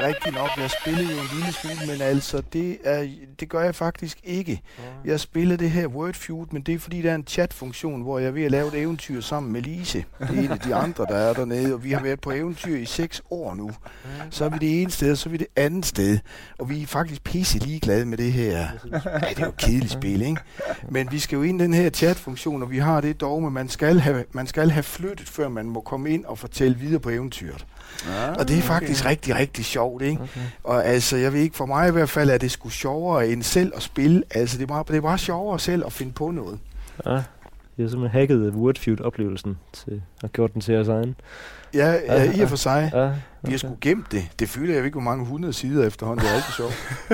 det er rigtigt nok. Jeg spillede jo en lille smule, men altså, det gør jeg faktisk ikke. Jeg spillede det her Wordfeud, men det er fordi, der er en chatfunktion, hvor jeg er ved at lave et eventyr sammen med Lise. Det er en af de andre, der er dernede, og vi har været på eventyr i 6 år nu. Så er vi det ene sted, og så er vi det andet sted. Og vi er faktisk pisse ligeglade med det her. Ja, det er jo et kedeligt spil, ikke? Men vi skal jo ind i den her chatfunktion, og vi har det dogme, man skal have flyttet, før man må komme ind og fortælle videre på eventyret. Ja, og det er faktisk rigtig, rigtig sjovt, ikke? Okay. Og altså, jeg ved ikke, for mig i hvert fald, er det sgu sjovere end selv at spille. Altså, det er bare sjovere selv at finde på noget. Ja, jeg har simpelthen hacket Wordfeud-oplevelsen og gjort den til os egen. Ja, i og for sig. Ja, okay. Vi har sgu gemt det. Det fylder jeg ikke, hvor mange 100 sider efterhånden. Det er altid sjovt.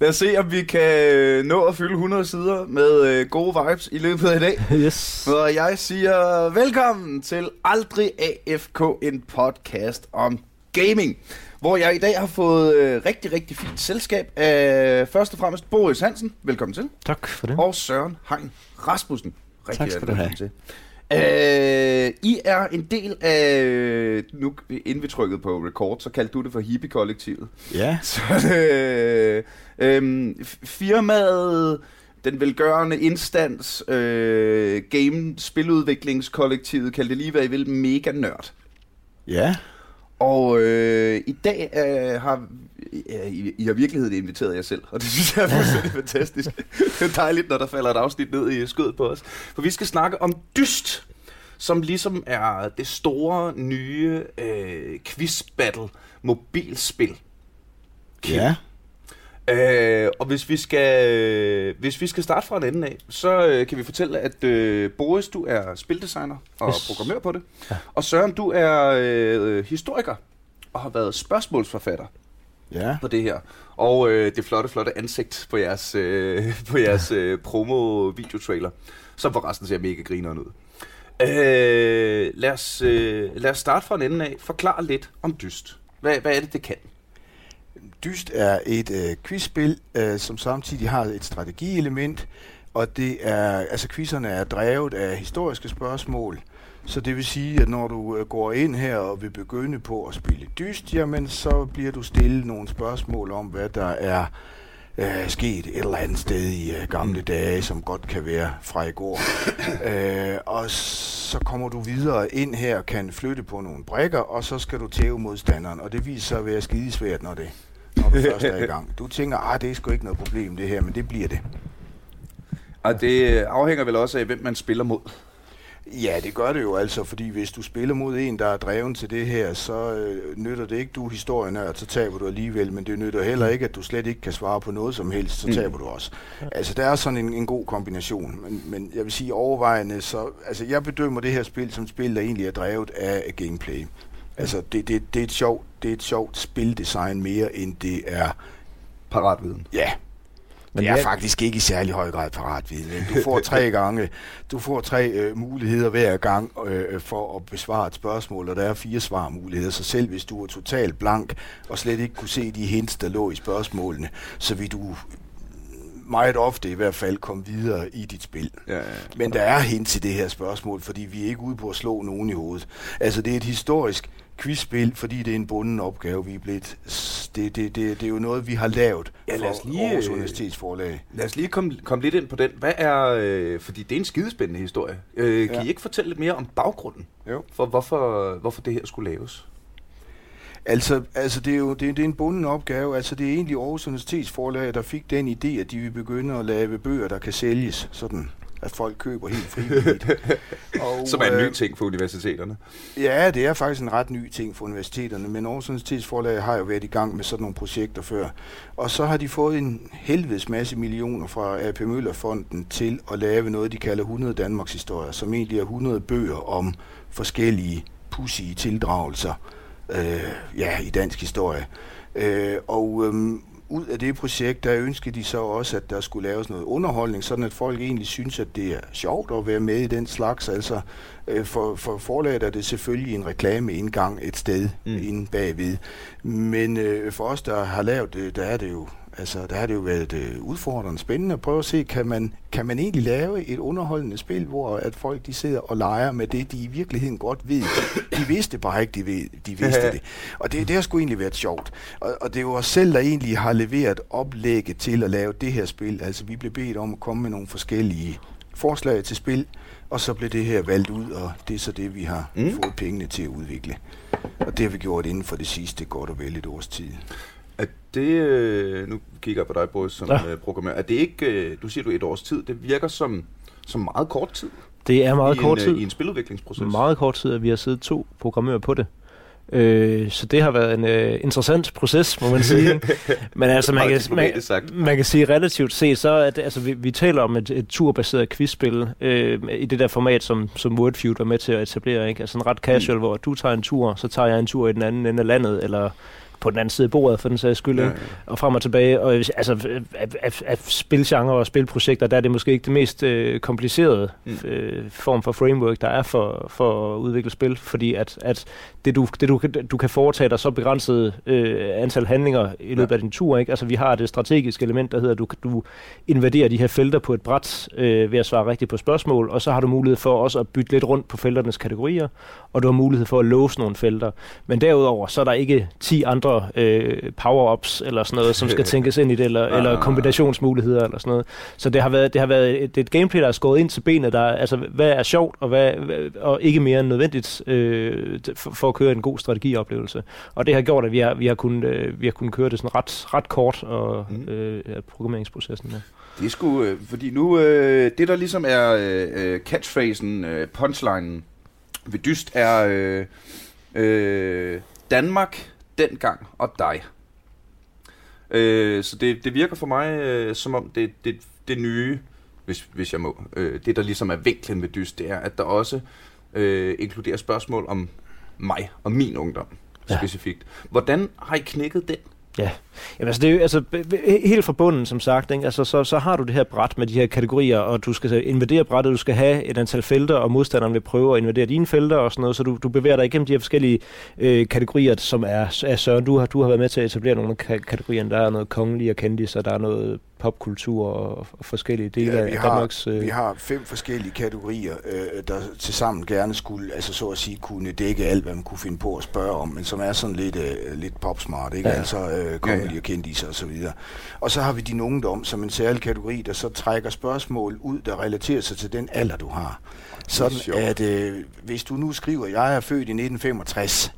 Lad os se, om vi kan nå at fylde 100 sider med gode vibes i løbet af i dag. Yes. Og jeg siger velkommen til Aldrig AFK, en podcast om gaming, hvor jeg i dag har fået rigtig, rigtig fint selskab af først og fremmest Boris Hansen. Velkommen til. Tak for det. Og Søren Hein Rasmussen. Rigtig tak for det. Velkommen til. I er en del af, nu inden vi trykkede på record, så kaldte du det for hippie-kollektivet. Ja. Så firmaet, den velgørende instans, game-spiludviklingskollektivet, kaldte det lige hvad I vil, MegaNerd. Ja. Og i dag har I virkeligheden inviteret jer selv, og det synes jeg er fuldstændig fantastisk. Det er dejligt, når der falder et afsnit ned i skødet på os. For vi skal snakke om Dyst, som ligesom er det store, nye quiz-battle-mobilspil. Ja. Og hvis vi skal starte fra en ende af, så kan vi fortælle, at Boris, du er spildesigner og programmør på det, ja. Og Søren, du er historiker og har været spørgsmålsforfatter på det her. Og det flotte ansigt på jeres, promo-videotrailer, som forresten ser mega grineren ud. Lad os starte fra en ende af. Forklar lidt om Dyst. Hvad er det kan? Dyst er et quizspil, som samtidig har et strategielement, og det er, altså quizerne er drevet af historiske spørgsmål, så det vil sige, at når du går ind her og vil begynde på at spille Dyst, jamen så bliver du stillet nogle spørgsmål om, hvad der er sket et eller andet sted i gamle dage, som godt kan være fra i går. Og så kommer du videre ind her og kan flytte på nogle brikker, og så skal du tæve modstanderen, og det viser sig at være skidesvært, når du først er i gang. Du tænker, det er sgu ikke noget problem det her, men det bliver det. Og det afhænger vel også af, hvem man spiller mod? Ja, det gør det jo altså, fordi hvis du spiller mod en, der er dreven til det her, så nytter det ikke, du er historienørd, så taber du alligevel, men det nytter heller ikke, at du slet ikke kan svare på noget som helst, så taber du også. Altså, der er sådan en god kombination, men jeg vil sige overvejende, så altså, jeg bedømmer det her spil som spil, der egentlig er drevet af gameplay. Altså, det er et sjovt spildesign mere, end det er paratviden. Ja. Men det er faktisk ikke i særlig høj grad paratviden. Du får tre muligheder hver gang for at besvare et spørgsmål, og der er 4 svarmuligheder. Så selv hvis du er totalt blank og slet ikke kunne se de hints, der lå i spørgsmålene, så vil du meget ofte i hvert fald komme videre i dit spil. Ja. Men der er hints i det her spørgsmål, fordi vi er ikke ude på at slå nogen i hovedet. Altså det er et historisk quizspil, fordi det er en bunden opgave, vi er blevet. Det er jo noget, vi har lavet for Aarhus Universitetsforlag. Lad os lige komme lidt ind på den. Hvad er, fordi det er en skidespændende historie. Kan I ikke fortælle lidt mere om baggrunden? Jo. For hvorfor det her skulle laves? Altså det er jo det er en bunden opgave. Altså det er egentlig Aarhus Universitetsforlag, der fik den idé, at de vil begynde at lave bøger, der kan sælges sådan, at folk køber helt frivilligt. Som er en ny ting for universiteterne. Ja, det er faktisk en ret ny ting for universiteterne, men Aarhus Universitetsforlag har jo været i gang med sådan nogle projekter før. Og så har de fået en helvedes masse millioner fra A.P. Møller-fonden til at lave noget, de kalder 100 Danmarks historier, som egentlig er 100 bøger om forskellige pudsige tildragelser i dansk historie. Ud af det projekt, der ønskede de så også, at der skulle laves noget underholdning, sådan at folk egentlig synes, at det er sjovt at være med i den slags. Altså, for forlaget er det selvfølgelig en reklameindgang et sted inde bagved. Men for os, der har lavet det, der er det jo Altså, der har det jo været udfordrende, spændende at prøve at se, kan man egentlig lave et underholdende spil, hvor at folk de sidder og leger med det, de i virkeligheden godt ved. De vidste bare ikke, de vidste det. Og det har sgu egentlig været sjovt. Og det er jo os selv, der egentlig har leveret oplægget til at lave det her spil. Altså, vi blev bedt om at komme med nogle forskellige forslag til spil, og så blev det her valgt ud, og det er så det, vi har fået pengene til at udvikle. Og det har vi gjort inden for det sidste godt og vel et års tid. Er det, nu kigger jeg på dig, Boris, som programmerer, er det ikke, du siger du et års tid, det virker som meget kort tid? Det er meget kort tid. I en spiludviklingsproces? Meget kort tid, at vi har siddet 2 programmører på det. Så det har været en interessant proces, må man sige. Men altså, man kan sige relativt set, så at altså, vi taler om et turbaseret quizspil i det der format, som Wordfeud var med til at etablere. Ikke? Altså en ret casual, hvor du tager en tur, så tager jeg en tur i den anden ende af landet, eller på den anden side af bordet, for den sags skyld, ja. Og frem og tilbage. Og altså, af spilgenre og spilprojekter, der er det måske ikke det mest komplicerede form for framework, der er for at udvikle spil, fordi at det du kan foretage dig så begrænset antal handlinger i løbet af din tur, ikke? Altså, vi har det strategiske element, der hedder, at du invaderer de her felter på et bræt ved at svare rigtigt på spørgsmål, og så har du mulighed for også at bytte lidt rundt på felternes kategorier, og du har mulighed for at låse nogle felter. Men derudover, så er der ikke 10 andre power-ups eller sådan noget, som skal tænkes ind i det, eller kombinationsmuligheder eller sådan noget. Så det har været et gameplay, der er skåret ind til benet, der er, altså hvad er sjovt og ikke mere end nødvendigt for at køre en god strategioplevelse. Og det har gjort, at vi har kunnet køre det sådan ret kort og programmeringsprocessen der. Det er sgu, fordi nu det der ligesom er catchphrasen, punchlinen ved dyst er Danmark dengang og dig. Så det virker for mig som om det nye, hvis jeg må, det der ligesom er vinklen ved dyst, det er, at der også inkluderer spørgsmål om mig og min ungdom specifikt. Hvordan har I knækket den? Ja, jamen, altså det er jo, altså helt fra bunden, som sagt, ikke? Altså så har du det her bræt med de her kategorier, og du skal invadere brættet, du skal have et antal felter, og modstanderen vil prøve at invadere dine felter og sådan noget, så du bevæger dig igennem de her forskellige kategorier, som er Søren, du har været med til at etablere nogle af kategorierne. Der er noget kongelige og kendis, og der er noget popkultur og forskellige dele af Danmarks... Vi har 5 forskellige kategorier, der tilsammen gerne skulle, altså så at sige, kunne dække alt, hvad man kunne finde på at spørge om, men som er sådan lidt popsmart, ikke? Ja. Altså kongelige og kendiser og så videre. Og så har vi din ungdom som en særlig kategori, der så trækker spørgsmål ud, der relaterer sig til den alder, du har. Sådan at hvis du nu skriver, jeg er født i 1965,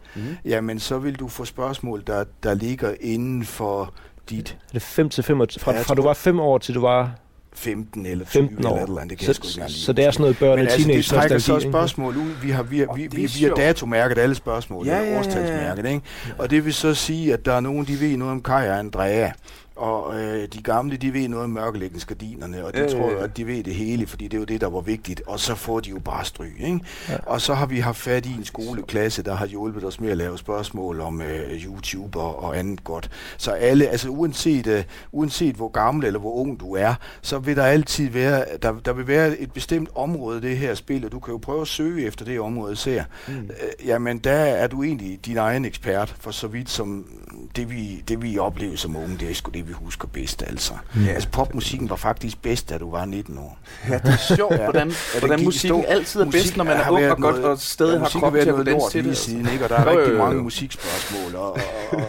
jamen så vil du få spørgsmål, der ligger inden for dit... Er det 5 til 25, fra du var 5 år til du var... 15 eller 15 år. Eller andet, det kan så det er sådan noget børne- og teenage-nostalgi. Altså, det trækker så spørgsmål ud. Vi har datomærket alle spørgsmål, årstalsmærket, ikke? Og det vil så sige, at der er nogen, de ved noget om Kaj og Andrea, og de gamle, de ved noget om mørkelægningsgardinerne, og det tror jeg, at de ved det hele, fordi det er jo det, der var vigtigt, og så får de jo bare stryg, ikke? Ja. Og så har vi haft fat i en skoleklasse, der har hjulpet os med at lave spørgsmål om YouTube og andet godt. Så alle, altså uanset hvor gammel eller hvor ung du er, så vil der altid være, der vil være et bestemt område, det her spil, og du kan jo prøve at søge efter det område, ser. Jamen, der er du egentlig din egen ekspert, for så vidt som det vi oplevede som unge, det er sgu det, vi husker bedst, altså. Ja. Altså, popmusikken var faktisk bedst, da du var 19 år. Ja, det er sjovt, hvordan musikken altid er bedst, når man er ung og godt og stadig har krop til at gå dans til det. Siden, ikke? Og der er rigtig mange musikspørgsmål, og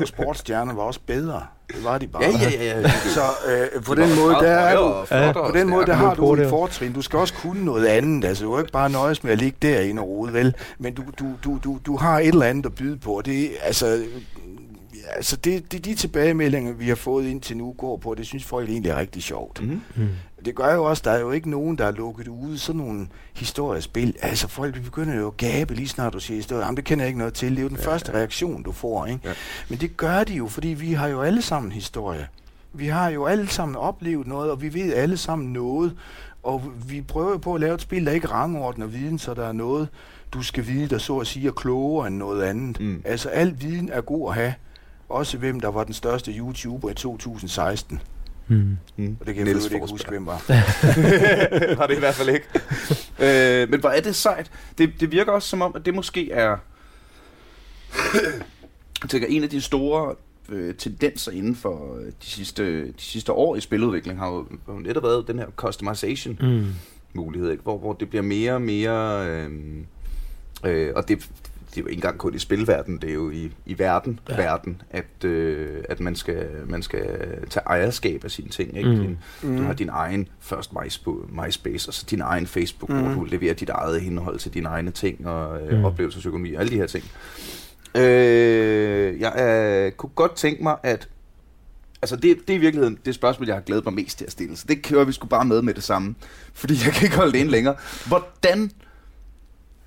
sportsstjerner var også bedre. Det var de bare. Ja. Så på den måde, der har du et fortrin. Du skal også kunne noget andet. Altså, du er ikke bare nøjes med at ligge derinde og rode, vel? Men du har et eller andet at byde på, og det altså... Altså det de tilbagemeldinger, vi har fået indtil nu, går på, det synes folk egentlig er rigtig sjovt. Det gør jo også, der er jo ikke nogen, der er lukket ude sådan nogle historiespil. Altså folk begynder jo at gabe lige snart du siger historie. Jamen det kender jeg ikke noget til. Det er jo den første reaktion, du får, ikke? Ja. Men det gør de jo, fordi vi har jo alle sammen historie. Vi har jo alle sammen oplevet noget, og vi ved alle sammen noget. Og vi prøver på at lave et spil, der ikke rangordner viden, så der er noget, du skal vide, der så at sige er klogere end noget andet. Altså al viden er god at have. Også hvem der var den største YouTuber i 2016. Og det kan jeg ikke huske, hvem var. Har det i hvert fald ikke. Men hvor er det sejt. Det virker også som om, at det måske er tænker, en af de store tendenser inden for de sidste år i spiludvikling har jo netop været den her customization mulighed, ikke? Hvor det bliver mere og mere og det er jo ikke engang kun i spilverdenen, det er jo i verden, at man skal tage ejerskab af sine ting, ikke? Du har din egen først MySpace, og så din egen Facebook, hvor du leverer dit eget indhold til dine egne ting og oplevelsesøkonomi og alle de her ting. Jeg kunne godt tænke mig, at altså det er i virkeligheden det spørgsmål, jeg har glædet mig mest til at stille, så det kører vi sgu bare med det samme, fordi jeg kan ikke holde det inde længere. Hvordan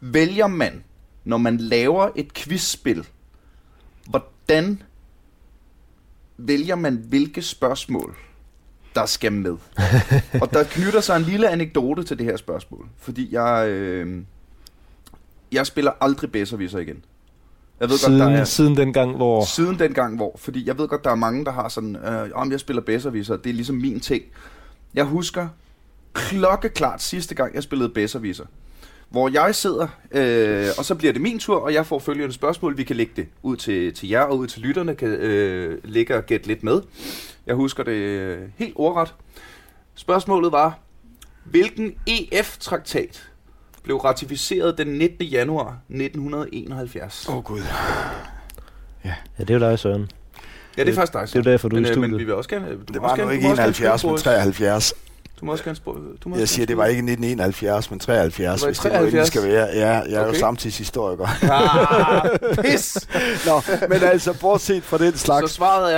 vælger man, når man laver et quizspil, hvordan vælger man, hvilke spørgsmål der skal med? Og der knytter sig en lille anekdote til det her spørgsmål, fordi jeg spiller aldrig Besserwisser igen. Jeg ved godt, der er, siden dengang hvor, fordi jeg ved godt, der er mange, der har sådan, om jeg spiller Besserwisser, det er ligesom min ting. Jeg husker klokkeklart sidste gang, jeg spillede Besserwisser, hvor jeg sidder, og så bliver det min tur, og jeg får følgende spørgsmål. Vi kan lægge det ud til jer og ud til lytterne, kan lægge og gætte lidt med. Jeg husker det helt ordret. Spørgsmålet var, hvilken EF-traktat blev ratificeret den 19. januar 1971? Åh gud. Ja, det er jo dig, Søren. Ja, det er faktisk dig, Søren. Det er derfor, du er i studiet. Men vi vil også gerne... Det var nu ikke 71, men 73. Du må også gerne spørge. Jeg siger, det var ikke 1971, men 73, hvis det endelig skal være. Ja, jeg er jo samtidshistoriker. Pis! Nå, men altså, bortset fra den slags... Så svaret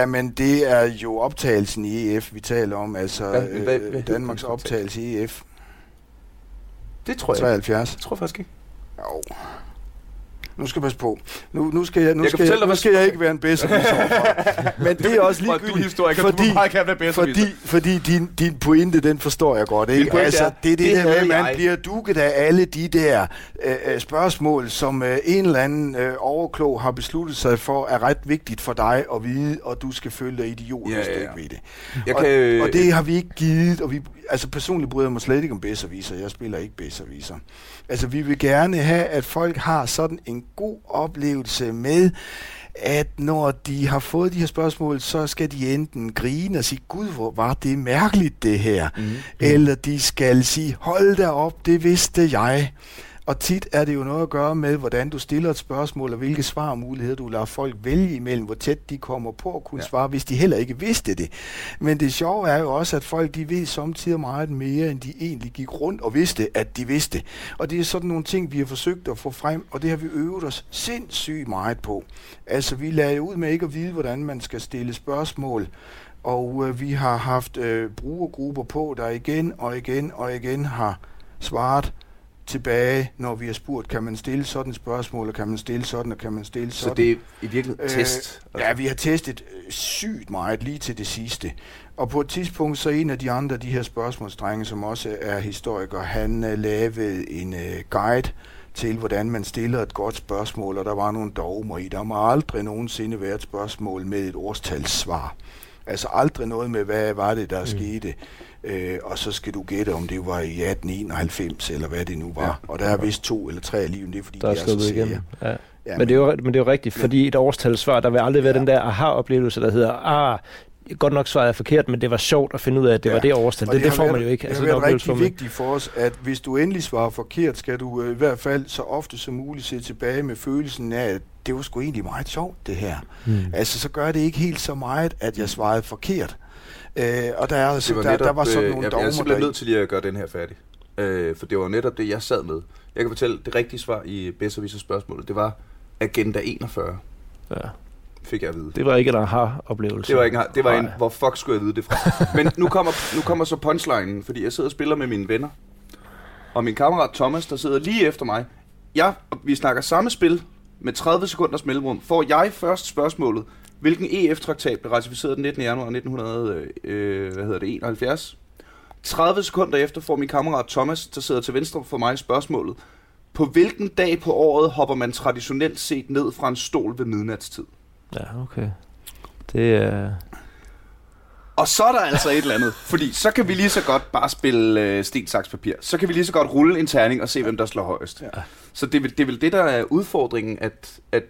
er... men det er jo optagelsen i EF, vi taler om. Altså, Danmarks optagelse i EF. Det tror jeg 73. Jeg tror faktisk ikke. Jo. Nu skal jeg passe på. Nu skal jeg ikke være en Besserwisser overfor. Men det er også ligegyldigt, fordi din pointe, den forstår jeg godt, ikke? Altså, det der med, man bliver duket af alle de der spørgsmål, som en eller anden overklog har besluttet sig for, er ret vigtigt for dig at vide, og du skal føle dig idiotisk, ikke ved det. Og det har vi ikke givet, og vi... Altså personligt bryder jeg mig slet ikke om Besserwisser. Jeg spiller ikke Besserwisser. Altså vi vil gerne have, at folk har sådan en god oplevelse med, at når de har fået de her spørgsmål, så skal de enten grine og sige, gud, hvor var det mærkeligt det her. Eller de skal sige, hold da op, det vidste jeg. Og tit er det jo noget at gøre med, hvordan du stiller et spørgsmål, og hvilke svarmuligheder du lader folk vælge imellem, hvor tæt de kommer på at kunne svare, hvis de heller ikke vidste det. Men det sjove er jo også, at folk de ved samtidig meget mere, end de egentlig gik rundt og vidste, at de vidste. Og det er sådan nogle ting, vi har forsøgt at få frem, og det har vi øvet os sindssygt meget på. Altså, vi lader ud med ikke at vide, hvordan man skal stille spørgsmål. Og vi har haft brugergrupper på, der igen og igen har svaret tilbage, når vi har spurgt, kan man stille sådan et spørgsmål, og kan man stille sådan. Så det er i virkeligheden test? Ja, vi har testet sygt meget lige til det sidste. Og på et tidspunkt, så en af de andre, de her spørgsmålsdrenge, som også er historiker, han lavede en guide til, hvordan man stiller et godt spørgsmål, og der var nogle dogmer i. Der må aldrig nogensinde være et spørgsmål med et årstalssvar. Altså aldrig noget med, hvad var det, der skete, og så skal du gætte, om det var i 1891, eller hvad det nu var. Ja. Og der er vist 2 eller 3 alligevel, det er fordi, der de er så serier. Ja. Ja, men det er jo rigtigt, fordi et årstalssvar, der vil aldrig være den der aha-oplevelse, der hedder, godt nok svaret er forkert, men det var sjovt at finde ud af, at det var det overstil. Det får man jo ikke. Det er rigtig vigtigt for os, at hvis du endelig svarer forkert, skal du i hvert fald så ofte som muligt se tilbage med følelsen af, at det var sgu egentlig meget sjovt, det her. Altså, så gør det ikke helt så meget, at jeg svarede forkert. Og der, er, der var sådan nogle dogmer. Jeg er simpelthen nødt til lige at gøre den her færdig. For det var netop det, jeg sad med. Jeg kan fortælle, det rigtige svar i Besserwisser spørgsmålet, det var Agenda 41. Ja. Fik jeg at vide. Det var ikke en aha-oplevelse. Det var en, hvor fuck skulle jeg vide det fra? Men nu kommer så punchlinen, fordi jeg sidder og spiller med mine venner. Og min kammerat Thomas, der sidder lige efter mig. Vi snakker samme spil med 30 sekunders mellemrum. Får jeg først spørgsmålet, hvilken EF-traktat blev ratificeret den 19. januar 1971? 30 sekunder efter får min kammerat Thomas, der sidder til venstre for mig, spørgsmålet. På hvilken dag på året hopper man traditionelt set ned fra en stol ved midnatstid? Ja, okay. Det er... Og så er der altså et eller andet, fordi så kan vi lige så godt bare spille sten, saks, papir. Så kan vi lige så godt rulle en terning og se, hvem der slår højest. Ja. Så det er vel det, der er udfordringen, at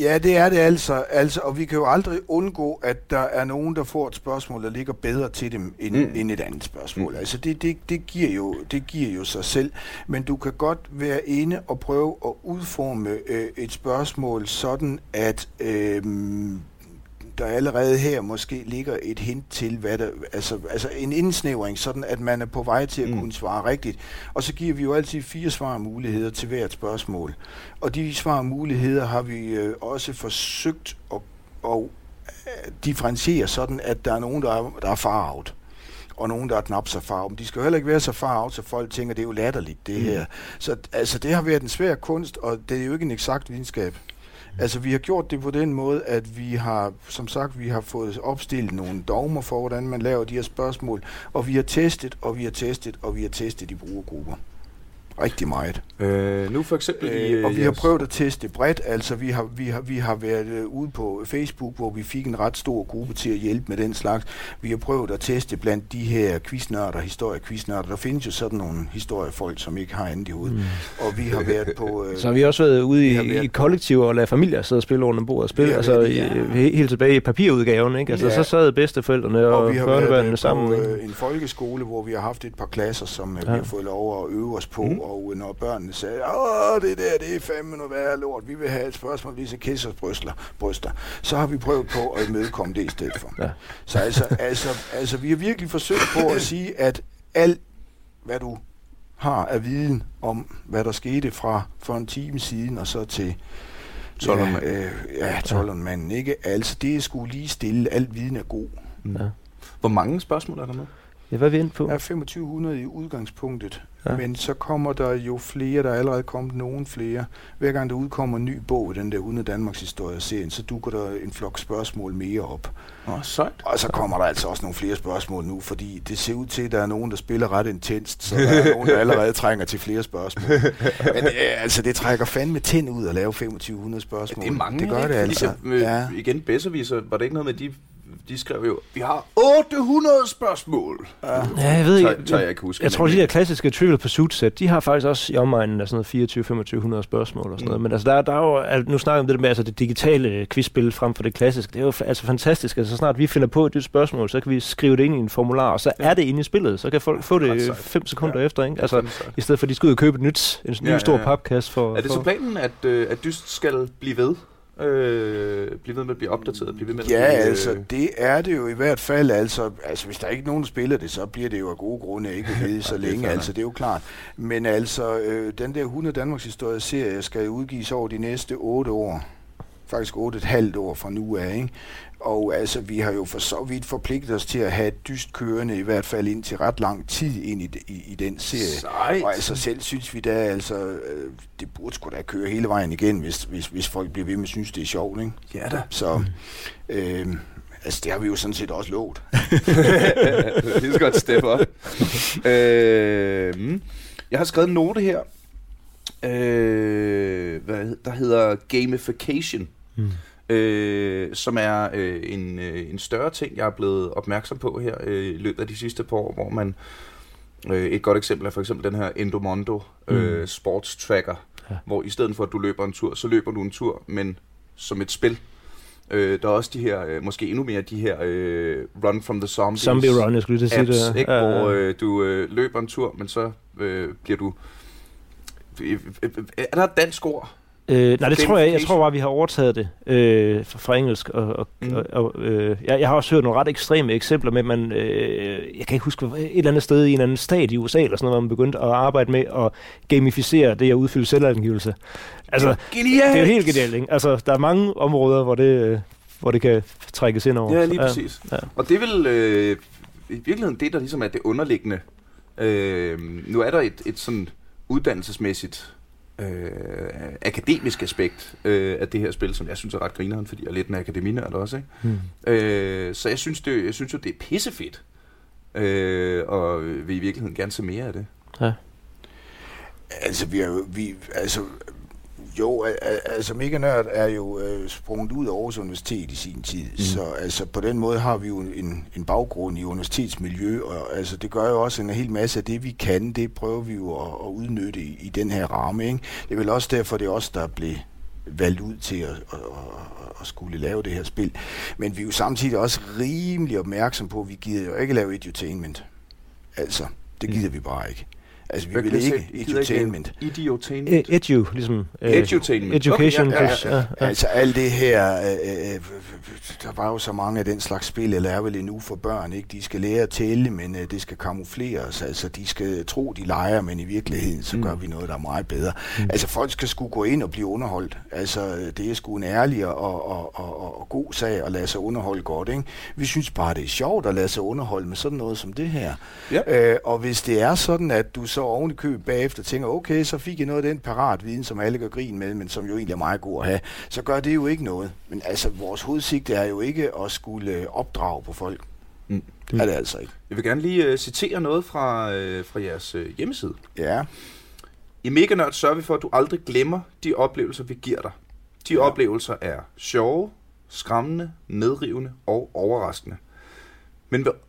Ja, det er det altså, og vi kan jo aldrig undgå, at der er nogen, der får et spørgsmål, der ligger bedre til dem end et andet spørgsmål. Altså, det giver jo sig selv, men du kan godt være inde og prøve at udforme et spørgsmål sådan, at der allerede her måske ligger et hint til, hvad der, altså en indsnævring, sådan at man er på vej til at kunne svare rigtigt. Og så giver vi jo altid 4 svarmuligheder til hvert spørgsmål. Og de svarmuligheder har vi også forsøgt at differentiere sådan, at der er nogen, der er far out, og nogen, der er knap så far out. De skal jo heller ikke være så far out, så folk tænker, det er jo latterligt, det her. Så altså, det har været en svær kunst, og det er jo ikke en eksakt videnskab. Altså, vi har gjort det på den måde, at vi har fået opstillet nogle dogmer for, hvordan man laver de her spørgsmål, og vi har testet, i brugergrupper. Rigtig meget. Nu for eksempel... og vi har prøvet at teste bredt, altså vi har været ude på Facebook, hvor vi fik en ret stor gruppe til at hjælpe med den slags. Vi har prøvet at teste blandt de her quiznørder, historiequiznørder. Der findes jo sådan nogle historiefolk, som ikke har andet i hovedet. Og vi har været på... så har vi også været ude i kollektiver og lade familier sidde og spille rundt om bordet og spille. Altså helt tilbage i papirudgaven, ikke? Altså så sad bedsteforældrene og børnebørnene sammen. Og vi har været på en folkeskole, hvor vi har haft et par klasser, som vi har fået lov at øve os på. Og når børnene sagde, åh, det er fandme noget værre lort, vi vil have et spørgsmål, lige så kæssers bryster, så har vi prøvet på at imødekomme det i stedet for. Ja. Så altså, vi har virkelig forsøgt på at sige, at alt, hvad du har af viden om, hvad der skete fra for en time siden, og så til Tollermanden, ikke? Altså, det er sgu lige stille, alt viden er god. Ja. Hvor mange spørgsmål er der med? Ja, hvad er vi inde på? Der er 2500 i udgangspunktet, men så kommer der jo flere, der er allerede kommet nogen flere. Hver gang der udkommer en ny bog i den der 100 Danmarks Historie-serien, så dukker der en flok spørgsmål mere op. Og så kommer der altså også nogle flere spørgsmål nu, fordi det ser ud til, at der er nogen, der spiller ret intenst, så der er nogen, der allerede trænger til flere spørgsmål. Men altså, det trækker fandme tænd ud at lave 2500 spørgsmål. Ja, det er mange, det gør det altså. Igen, Besserwisser, var det ikke noget med de skrev jo, vi har 800 spørgsmål. Ja, jeg ved ikke. Jeg tror, de der klassiske Trivial Pursuit-sæt, de har faktisk også i omegnen af sådan 24-2500 spørgsmål og sådan noget. Men altså, der er jo, nu snakker vi om det med altså, det digitale quizspil frem for det klassiske. Det er jo altså fantastisk. Altså, så snart vi finder på et nyt spørgsmål, så kan vi skrive det ind i en formular, og så er det inde i spillet. Så kan folk få det 5 sekunder efter, ikke? Altså, i stedet for, at de skal ud og købe en ny stor papkasse for... Er det så planen, at dyst skal blive ved? Blive ved med at blive opdateret, altså det er det jo i hvert fald, altså hvis der ikke nogen spiller det, så bliver det jo af gode grunde ikke ved så længe, altså det er jo klart, men altså den der 100 Danmarks Historie serie skal udgives over de næste 8 år, faktisk 8,5 år fra nu af, ikke? Og altså, vi har jo for så vidt forpligtet os til at have et dyst kørende, i hvert fald indtil ret lang tid ind i den serie. Sejt. Og altså, selv synes vi da, altså, det burde sgu da køre hele vejen igen, hvis folk bliver ved med at synes, det er sjovt, ikke? Ja da. Så, altså, det har vi jo sådan set også lovet. Det er så godt step op. Jeg har skrevet en note her, der hedder gamification. Som er en større ting, jeg er blevet opmærksom på her i løbet af de sidste par år, hvor man et godt eksempel er for eksempel den her Endomondo Sports Tracker, hvor i stedet for at du løber en tur, så løber du en tur, men som et spil. Der er også de her, måske endnu mere de her Run from the Zombie Run, jeg skulle lige sige apps, det ikke, hvor du løber en tur, men så bliver du... Er der et dansk ord? Nej, det tror jeg. Jeg tror bare, vi har overtaget det fra engelsk. Jeg har også hørt nogle ret ekstreme eksempler med, man, jeg kan ikke huske, et eller andet sted i en anden stat i USA, eller sådan noget, hvor man begyndte at arbejde med at gamificere det at udfylde selvangivelse. Altså, genialt! Det er jo helt genialt, ikke? Altså, der er mange områder, hvor det kan trækkes ind over. Ja, lige præcis. Ja. Og det er vel i virkeligheden det, der ligesom er det underliggende. Nu er der et sådan uddannelsesmæssigt... akademisk aspekt af det her spil, som jeg synes er ret grineren, fordi jeg er lidt en akademinørd også, ikke? Så jeg synes jo, det er pissefedt, og vil i virkeligheden gerne se mere af det. Ja. Altså, MegaNerd er jo sprunget ud af Aarhus Universitet i sin tid, så altså på den måde har vi jo en baggrund i universitetsmiljø, og altså det gør jo også en hel masse af det, vi kan, det prøver vi jo at udnytte i den her ramme, ikke? Det er vel også derfor, det er os, der blev valgt ud til at skulle lave det her spil. Men vi er jo samtidig også rimelig opmærksom på, at vi gider jo ikke lave edutainment. Altså, det gider vi bare ikke. Altså, vi vil ikke edutainment. Edutainment? Edu, ligesom... edutainment. Education. Okay, ja. Altså, alt det her... der var jo så mange af den slags spil, eller er vel endnu for børn, ikke? De skal lære at tælle, men det skal kamufleres. Altså, de skal tro, de leger, men i virkeligheden, så gør vi noget, der er meget bedre. Altså, folk skal sgu gå ind og blive underholdt. Altså, det er sgu en ærlig og god sag at lade sig underholde godt, ikke? Vi synes bare, det er sjovt at lade sig underholde med sådan noget som det her. Ja. Og hvis det er sådan, at du så oven i køb bagefter tænker, okay, så fik jeg noget af den paratviden, som alle gør grin med, men som jo egentlig er meget god at have, så gør det jo ikke noget. Men altså, vores hovedsigte er jo ikke at skulle opdrage på folk. Det er det altså ikke. Jeg vil gerne lige citere noget fra jeres hjemmeside. Ja. I MegaNerd sørger vi for, at du aldrig glemmer de oplevelser, vi giver dig. De oplevelser er sjove, skræmmende, nedrivende og overraskende.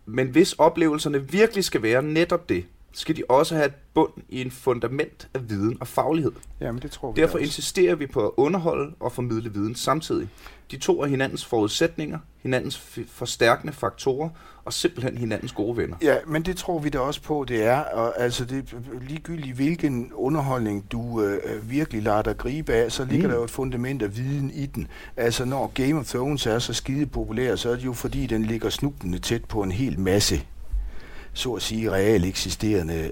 Men hvis oplevelserne virkelig skal være netop det, skal de også have et bund i en fundament af viden og faglighed. Jamen, det tror vi. Derfor insisterer vi på at underholde og formidle viden samtidig. De to er hinandens forudsætninger, hinandens forstærkende faktorer og simpelthen hinandens gode venner. Ja, men det tror vi da også på, det er. Og altså, det er ligegyldigt, hvilken underholdning du virkelig lader dig gribe af, så ligger der jo et fundament af viden i den. Altså, når Game of Thrones er så skide populær, så er det jo fordi, den ligger snublende tæt på en hel masse så at sige reelt eksisterende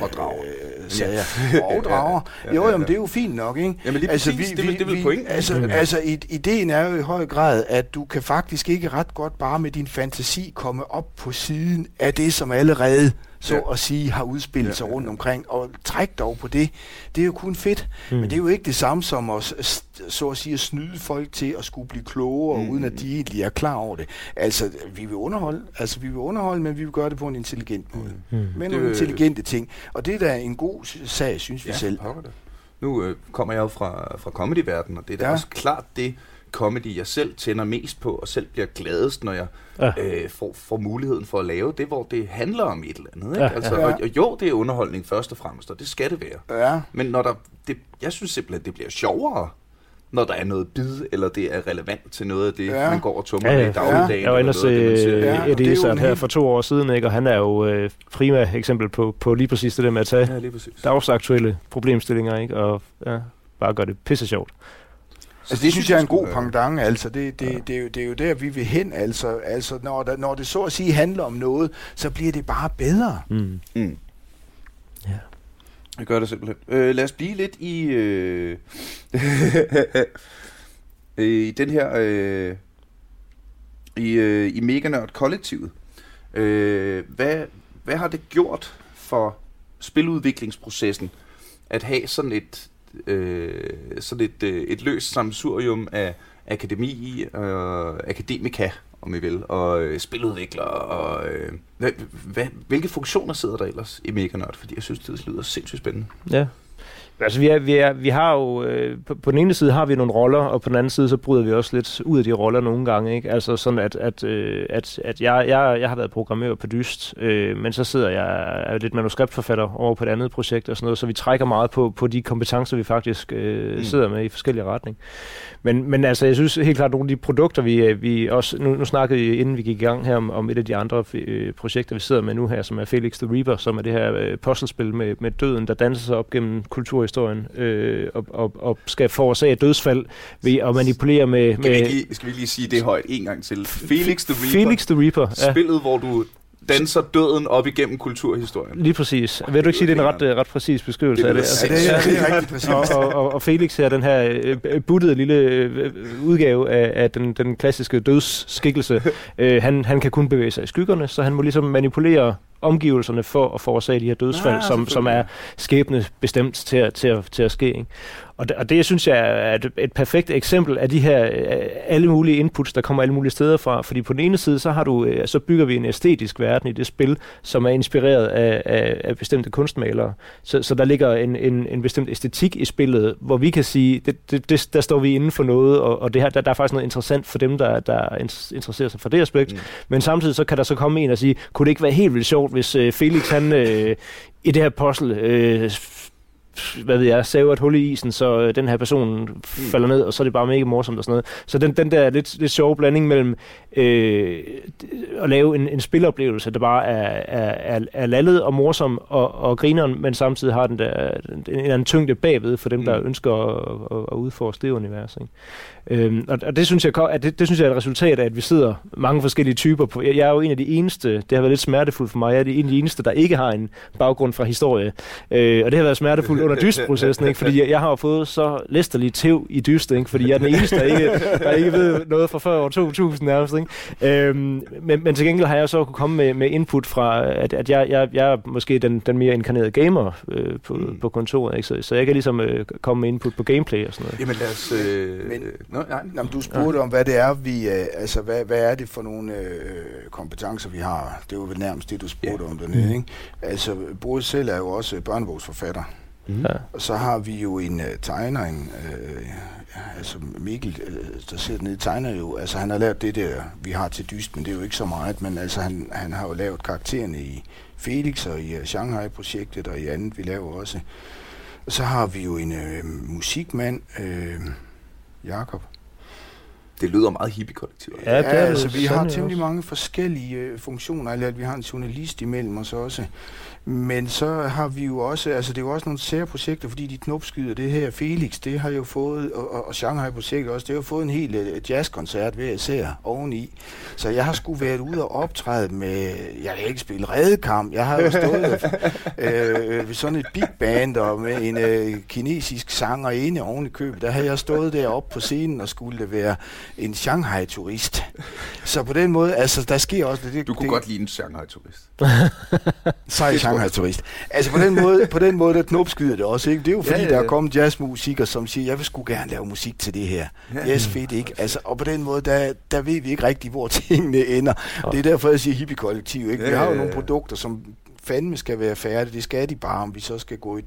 og drager. Sager. Og drager. Jo, men det er jo fint nok, ikke? Jamen lige altså, præcis, det vil pointen. Altså, ideen er jo i høj grad, at du kan faktisk ikke ret godt bare med din fantasi komme op på siden af det, som allerede så at sige har udspillet sig rundt omkring, og træk dog på det. Det er jo kun fedt, men det er jo ikke det samme som at, så at sige, at snyde folk til at skulle blive klogere, uden at de egentlig er klar over det. Altså, vi vil underholde, men vi vil gøre det på en intelligent måde. Men nogle intelligente ting. Og det er da en god sag, synes vi selv. Pokker det. Nu kommer jeg jo fra comedy-verdenen, og det er da også klart det comedy, jeg selv tænder mest på, og selv bliver gladest, når jeg får muligheden for at lave det, hvor det handler om et eller andet. Ikke? Altså, og jo, det er underholdning først og fremmest, og det skal det være. Ja. Men når jeg synes simpelthen, det bliver sjovere, når der er noget bid, eller det er relevant til noget af det, man går og tumler med i dagligdagen. Jeg var ellers Eddie her for 2 år siden, ikke? Og han er jo prima eksempel på lige præcis det der med at tage dagsaktuelle problemstillinger, ikke? Og bare gøre det pisse sjovt. Altså, det synes jeg er en god pendant, altså. Det er jo der, vi vil hen, altså. Altså, når det så at sige handler om noget, så bliver det bare bedre. Ja. Jeg gør det simpelthen. Lad os blive lidt i... i den her... i MegaNerd-kollektivet. Hvad har det gjort for spiludviklingsprocessen at have sådan et... et løst sammensurium af akademi, akademika, om I vil, og spiludviklere, og hvilke funktioner sidder der ellers i MegaNerd? Fordi jeg synes, det lyder sindssygt spændende. Ja. Altså, vi har jo... på den ene side har vi nogle roller, og på den anden side, så bryder vi også lidt ud af de roller nogle gange, ikke? Altså sådan, at jeg har været programmør på Dyst, men så sidder jeg lidt manuskriptforfatter over på et andet projekt og sådan noget, så vi trækker meget på de kompetencer, vi faktisk sidder med i forskellige retninger. Men altså, jeg synes helt klart, nogle af de produkter, vi også... Nu snakkede vi, inden vi gik i gang her, om et af de andre projekter, vi sidder med nu her, som er Felix the Reaper, som er det her puzzlespil med døden, der danser sig op gennem kulturhistorien og skal forårsage et dødsfald ved at manipulere med... Skal vi lige sige det højt en gang til? Felix the Reaper. Spillet, hvor du... danser døden op igennem kulturhistorien. Lige præcis. Vil du ikke sige, det er en ret præcis beskrivelse af det? Det er rigtig præcis. Og Felix her, den her buttede lille udgave af den klassiske dødsskikkelse, han kan kun bevæge sig i skyggerne, så han må ligesom manipulere omgivelserne for at forårsage de her dødsfald, som er skæbnebestemt til at ske, ikke? Og det, synes jeg, er et perfekt eksempel af de her alle mulige inputs, der kommer alle mulige steder fra. Fordi på den ene side, så bygger vi en æstetisk verden i det spil, som er inspireret af bestemte kunstmalere. Så der ligger en bestemt æstetik i spillet, hvor vi kan sige, der står vi inden for noget, og det her, der er faktisk noget interessant for dem, der interesserer sig for det aspekt. Men samtidig så kan der så komme en og sige, kunne det ikke være helt vildt sjovt, hvis Felix, han i det her puzzle... hvad ved jeg, saver et hul i isen, så den her person falder ned, og så er det bare mega morsomt og sådan noget. Så den der lidt sjove blanding mellem at lave en spiloplevelse, der bare er lallet og morsom og grineren, men samtidig har den der en anden tyngde bagved for dem, der ønsker at udforske det univers. Og det synes jeg er et resultat af, at vi sidder mange forskellige typer på. Jeg er jo en af de eneste, det har været lidt smertefuldt for mig, jeg er en af de eneste, der ikke har en baggrund fra historie. Og det har været smertefuldt under dystprocessen, ikke? Fordi jeg har jo fået så læsterlig tæv i dyst, ikke? Fordi jeg er den eneste, der ikke ved noget fra før år 2000 nærmest. Ikke? Men til gengæld har jeg så kunne komme med input fra, at jeg er måske den mere inkarnerede gamer på kontoret, ikke? Så jeg kan ligesom komme med input på gameplay og sådan noget. Jamen lad os... du spurgte om, hvad det er, vi... altså, hvad er det for nogle kompetencer, vi har? Det er jo nærmest det, du spurgte om dernede, ikke? Altså, Boris selv er jo også børnebogsforfatter. Ja. Og så har vi jo en tegner, altså Mikkel, der sidder nede, tegner jo, altså han har lavet det der, vi har til dyst, men det er jo ikke så meget, men altså han har jo lavet karaktererne i Felix og i Shanghai-projektet og i andet, vi laver også. Og så har vi jo en musikmand, Jakob. Det lyder meget hippie-kollektivt. Ja, altså vi har temmelig mange forskellige funktioner, eller at vi har en journalist imellem os også. Men så har vi jo også, altså det er jo også nogle særprojekter, fordi de knopskyder det her. Felix, det har jo fået, og Shanghai-projektet også, det har jo fået en hel jazzkoncert, hvad jeg ser, oveni. Så jeg har sgu været ude og optræde med, jeg kan ikke spille redekamp, jeg har jo stået ved sådan et big band, og med en kinesisk sanger inde oven i købet, der havde jeg stået deroppe på scenen, og skulle det være en Shanghai-turist. Så på den måde, altså der sker også lidt... Du kunne godt lide en Shanghai-turist. Sej Shanghai-turist. Altså på den måde, der knopskyder det også, ikke? Det er jo fordi, der er kommet jazzmusikere, som siger, jeg vil sgu gerne lave musik til det her. Yes, fedt, ikke? Altså, og på den måde, der ved vi ikke rigtig, hvor tingene ender. Det er derfor, jeg siger hippie-kollektiv, ikke? Vi har jo nogle produkter, som fandme skal være færdige. Det skal de bare, om vi så skal gå i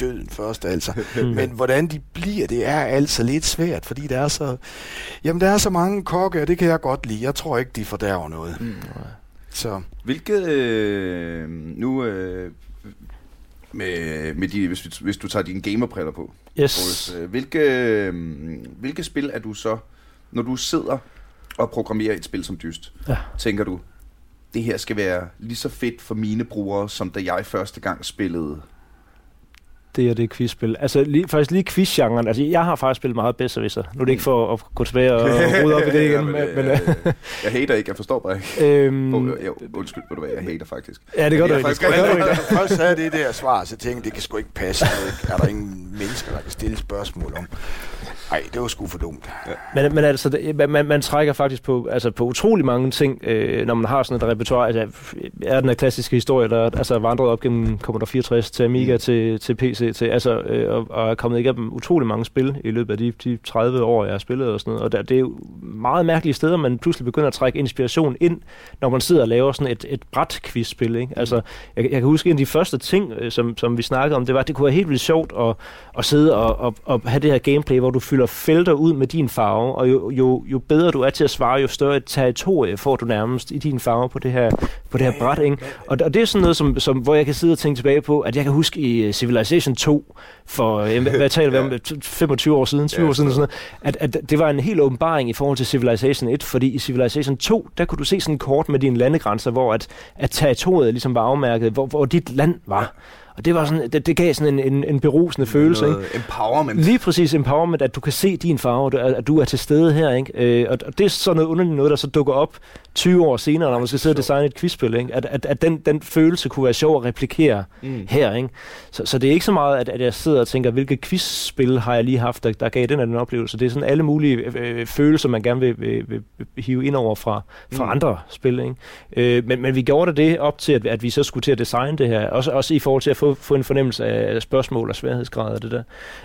døden først, altså. Men hvordan de bliver, det er altså lidt svært, fordi der er så mange kokke, og det kan jeg godt lide. Jeg tror ikke, de fordærver noget. Mm. Så. Hvilket, med de, hvis du tager dine gamerbriller på, yes. Hvilke spil er du så, når du sidder og programmerer et spil som dyst, tænker du, det her skal være lige så fedt for mine brugere, som da jeg første gang spillede det quizspil. Altså faktisk lige quizgenren. Altså jeg har faktisk spillet meget Besserwisser. Nu er det ikke for at gå tilbage og rode op i det igen. Men jeg hater ikke, jeg forstår bare ikke. Undskyld, må du være, jeg hater faktisk. Ja, det gør du ikke. Først havde det der svar, så tænkte det kan sgu ikke passe. Er der ingen mennesker, der kan stille spørgsmål om? Nej, det var sgu for dumt. Ja. Men altså, man trækker faktisk på utrolig mange ting, når man har sådan et repertoire. Altså, er den her klassiske historie, der altså vandret op gennem Commodore 64 til Amiga til PC, til, altså, og er kommet igennem utrolig mange spil i løbet af de 30 år, jeg har spillet og sådan noget. Og det er jo meget mærkelige steder, man pludselig begynder at trække inspiration ind, når man sidder og laver sådan et bræt quizspil, ikke? Altså, jeg kan huske, en af de første ting, som vi snakkede om, det var, at det kunne være helt vildt sjovt at sidde og have det her gameplay, hvor du fylder felter ud med din farve, og jo bedre du er til at svare, jo større et territorie får du nærmest i din farve på det her bræt, ikke? Og det er sådan noget, hvor jeg kan sidde og tænke tilbage på, at jeg kan huske i Civilization 2 for, hvad taler vi om, 25 år siden, 20 år siden, sådan noget, at det var en helt åbenbaring i forhold til Civilization 1, fordi i Civilization 2, der kunne du se sådan et kort med dine landegrænser, hvor at territoriet ligesom var afmærket, hvor dit land var. Og det var sådan, det gav sådan en berusende følelse, ikke? Empowerment. Lige præcis empowerment, at du kan se din farve, at du er til stede her, ikke? Og det er sådan noget underligt noget, der så dukker op 20 år senere, når man skal sidde og designe et quizspil, ikke? At den følelse kunne være sjov at replikere her, ikke? Så det er ikke så meget, at jeg sidder og tænker, hvilke quizspil har jeg lige haft, der gav den oplevelse. Det er sådan alle mulige følelser, man gerne vil hive ind over fra andre spil, ikke? Men vi gjorde det op til, at vi så skulle til at designe det her, også i forhold til at få en fornemmelse af spørgsmål og sværhedsgrader og det der.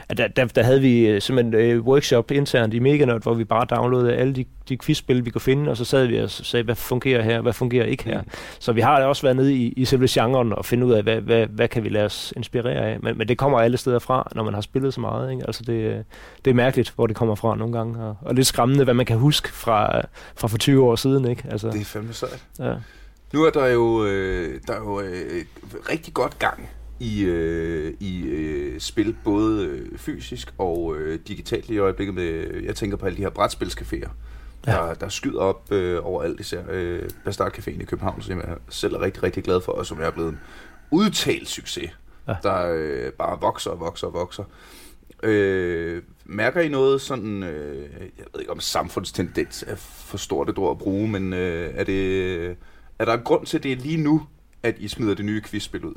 At der havde vi simpelthen workshop internt i MegaNerd, hvor vi bare downloadede alle de quizspil, vi kunne finde, og så sad vi og sagde, hvad fungerer her, hvad fungerer ikke her. Så vi har også været nede i selve genren og finde ud af, hvad kan vi lade os inspirere af. Men det kommer alle steder fra, når man har spillet så meget, ikke? Altså det er mærkeligt, hvor det kommer fra nogle gange. Og lidt skræmmende, hvad man kan huske fra for 20 år siden, ikke? Altså, det er fandme sejt. Ja. Nu er der jo rigtig godt gang i spil, både fysisk og digitalt i øjeblikket. Med, jeg tænker på alle de her brætspilscaféer, der skyder op overalt, især Bastard Caféen i København, som jeg selv er rigtig, rigtig glad for, og som jeg er blevet en udtalt succes, der bare vokser og vokser og vokser. Mærker I noget sådan, jeg ved ikke om samfundstendens er for stort et ord at bruge, men er der en grund til det lige nu, at I smider det nye quizspil ud?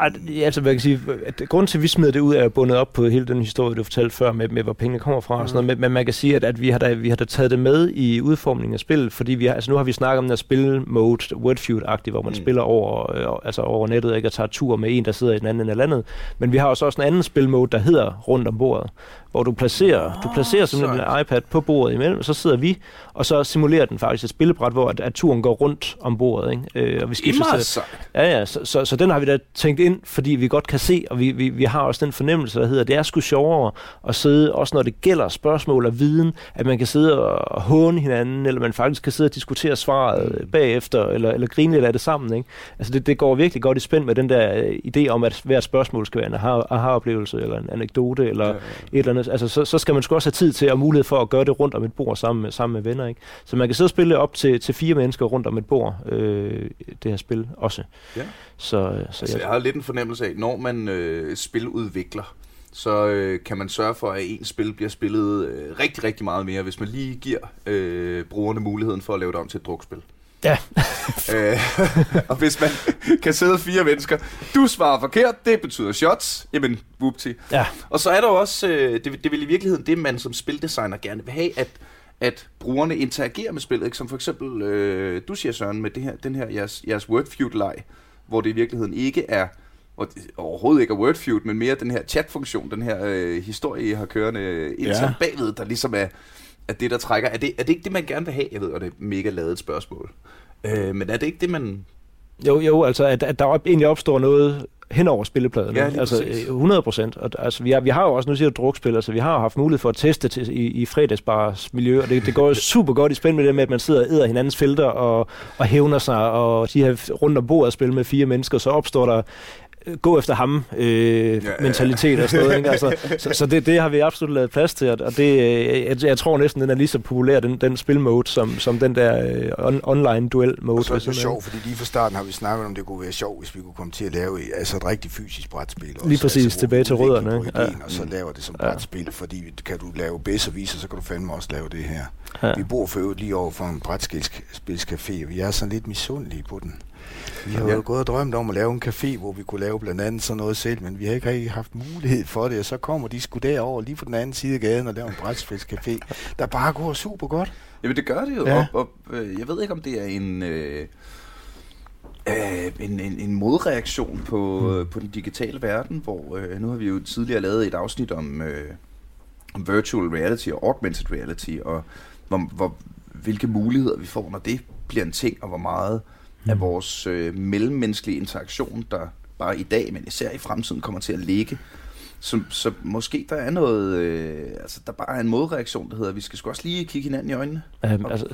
Altså, hvad jeg kan sige, at grunden til, at vi smider det ud, er bundet op på hele den historie, du fortalte før, med hvor pengene kommer fra og sådan noget. Men man kan sige, at vi har da taget det med i udformningen af spillet, fordi vi har, altså nu har vi snakket om den her spil-mode, Wordfeud-agtig, hvor man spiller over nettet, ikke, og tager tur med en, der sidder i den anden ende af landet. Men vi har også en anden spil-mode, der hedder rundt om bordet, hvor du placerer simpelthen en iPad på bordet imellem, og så sidder vi, og så simulerer den faktisk et spillebræt, hvor at turen går rundt om bordet, ikke? Og vi skifter til. Ja, så den har vi da tænkt ind, fordi vi godt kan se, og vi har også den fornemmelse, der hedder, at det er sgu sjovere at sidde, også når det gælder spørgsmål og viden, at man kan sidde og håne hinanden, eller man faktisk kan sidde og diskutere svaret bagefter, eller grine lidt af det sammen, ikke? Altså det går virkelig godt i spænd med den der idé om, at hvert spørgsmål skal være en aha-oplevelse, eller en anekdote, eller et eller andet. Altså, så skal man sgu også have tid til og mulighed for at gøre det rundt om et bord sammen med venner, ikke? Så man kan sidde og spille op til 4 mennesker rundt om et bord, det her spil også. Ja. Så jeg har lidt en fornemmelse af, når man spiludvikler, så kan man sørge for, at ens spil bliver spillet rigtig, rigtig meget mere, hvis man lige giver brugerne muligheden for at lave det om til et drukspil. Ja. Og hvis man kan sidde 4 mennesker, du svarer forkert, det betyder shots, jamen whoopty. Ja. Og så er der også, det vil i virkeligheden det, man som spildesigner gerne vil have, at brugerne interagerer med spillet, ikke? Som for eksempel, du siger Søren, med den her jeres Wordfeud-leg, hvor det i virkeligheden ikke er, og overhovedet ikke er Wordfeud, men mere den her chat-funktion, den her historie, I har kørende internt bagved, der ligesom er, at det, der trækker, er det ikke det, man gerne vil have? Jeg ved, og det er et mega ladet spørgsmål. Men er det ikke det, man... Jo, altså, at der egentlig opstår noget hen over spillepladen. Ja, altså, 100%. Og, altså, vi har jo også, nu siger du drukspil, altså, vi har haft mulighed for at teste i fredagsbars miljø, og det går super godt i spil med det med, at man sidder og æder hinandens felter og hævner sig, og de her rundt om bordet spil med 4 mennesker, så opstår der gå efter ham mentalitet og sådan noget, ikke? Altså, så det har vi absolut lavet plads til, og det, jeg tror næsten, den er lige så populær, den spilmode, som den der online duel-mode. Og så er det sjovt, fordi lige fra starten har vi snakket om, det kunne være sjovt, hvis vi kunne komme til at lave et rigtig fysisk brætspil. Også. Lige præcis, altså, tilbage til rødderne. Og så laver det som brætspil, fordi kan du lave Besserwisser, så kan du fandme også lave det her. Ja. Vi bor for øvrigt lige over for en brætspilscafé, og vi er sådan lidt misundelige på den. Vi har jo gået og drømt om at lave en café, hvor vi kunne lave blandt andet sådan noget selv, men vi har ikke rigtig haft mulighed for det, og så kommer de sgu derover lige på den anden side af gaden og laver en brætspilscafé, der bare går super godt. Jamen det gør det jo, og jeg ved ikke, om det er en modreaktion på den digitale verden, hvor nu har vi jo tidligere lavet et afsnit om virtual reality og augmented reality, og hvilke muligheder vi får, når det bliver en ting, og hvor meget af vores mellemmenneskelige interaktion, der bare i dag, men især i fremtiden, kommer til at ligge. Så måske der er noget... altså, der bare er en modreaktion, der hedder, vi skal sgu også lige kigge hinanden i øjnene.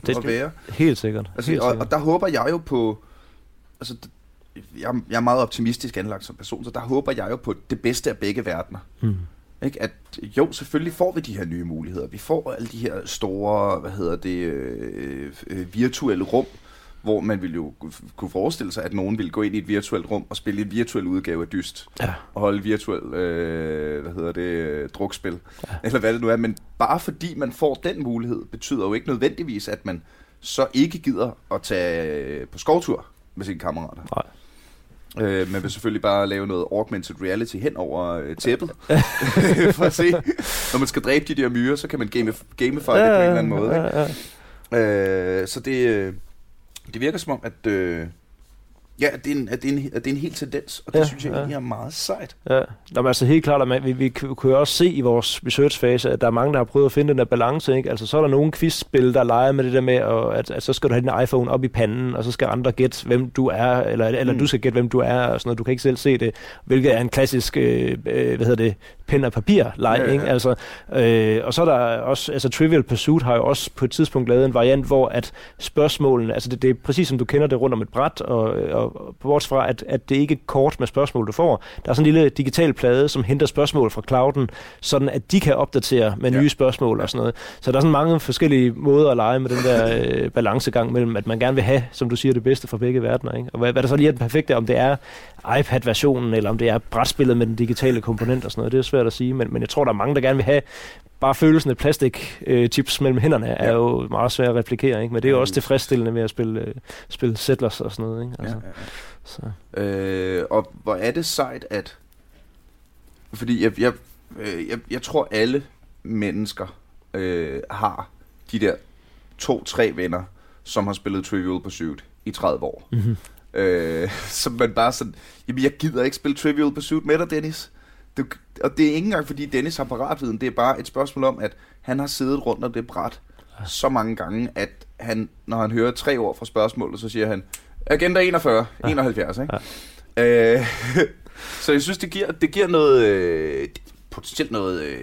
Det skal være. Helt sikkert. Altså, helt sikkert. Og der håber jeg jo på... Altså, jeg er meget optimistisk anlagt som person, så der håber jeg jo på det bedste af begge verdener. Mm. Ikke? At jo, selvfølgelig får vi de her nye muligheder. Vi får alle de her store, virtuelle rum, hvor man ville jo kunne forestille sig, at nogen ville gå ind i et virtuelt rum og spille en virtuel udgave af Dyst, og holde virtuel, drukspil, eller hvad det nu er. Men bare fordi man får den mulighed, betyder jo ikke nødvendigvis, at man så ikke gider at tage på skovtur med sine kammerater. Nej. Man vil selvfølgelig bare lave noget augmented reality hen over tæppet for at se, når man skal dræbe de der myrer, så kan man gamify det på en eller anden måde. Ikke? Så det virker som om, at det er en helt tendens, og det synes jeg egentlig er meget sejt. Ja. Nå, men altså helt klart, at vi kunne også se i vores researchfase, at der er mange, der har prøvet at finde den der balance, ikke? Altså så er der nogle quizspil, der leger med det der med, at så skal du have din iPhone op i panden, og så skal andre gætte, hvem du er, eller du skal gætte, hvem du er, og sådan noget. Du kan ikke selv se det, hvilket er en klassisk, pen og papir-leg, ikke? Altså, og så er der også, altså Trivial Pursuit har jo også på et tidspunkt lavet en variant, hvor at spørgsmålene, altså det er præcis som du kender det rundt om et bræt, og og bortset fra, at det ikke er kort med spørgsmål, du får. Der er sådan en lille digital plade, som henter spørgsmål fra clouden, sådan at de kan opdatere med nye spørgsmål og sådan noget. Så der er sådan mange forskellige måder at lege med den der balancegang mellem, at man gerne vil have, som du siger, det bedste fra begge verdener, ikke? Og hvad der så lige er den perfekte, om det er iPad-versionen, eller om det er brætspillet med den digitale komponent og sådan noget, det er svært at sige, men jeg tror, der er mange, der gerne vil have bare følelsen af plastik-chips mellem hænderne er jo meget svært at replikere, ikke? Men det er jo også tilfredsstillende ved at spille Settlers og sådan noget, ikke? Altså, så. Og hvor er det sejt, at... Fordi jeg tror, alle mennesker har de der 2-3 venner, som har spillet Trivial Pursuit i 30 år. Mm-hmm. Som man bare sådan... Jamen, jeg gider ikke spille Trivial Pursuit med dig, Dennis. Og det er ikke engang, fordi Dennis har paratviden. Det er bare et spørgsmål om, at han har siddet rundt om det bræt så mange gange, at han, når han hører 3 år fra spørgsmålet, så siger han, agenda 41, 71, ikke? Ja. Så jeg synes, det giver noget... potentielt noget...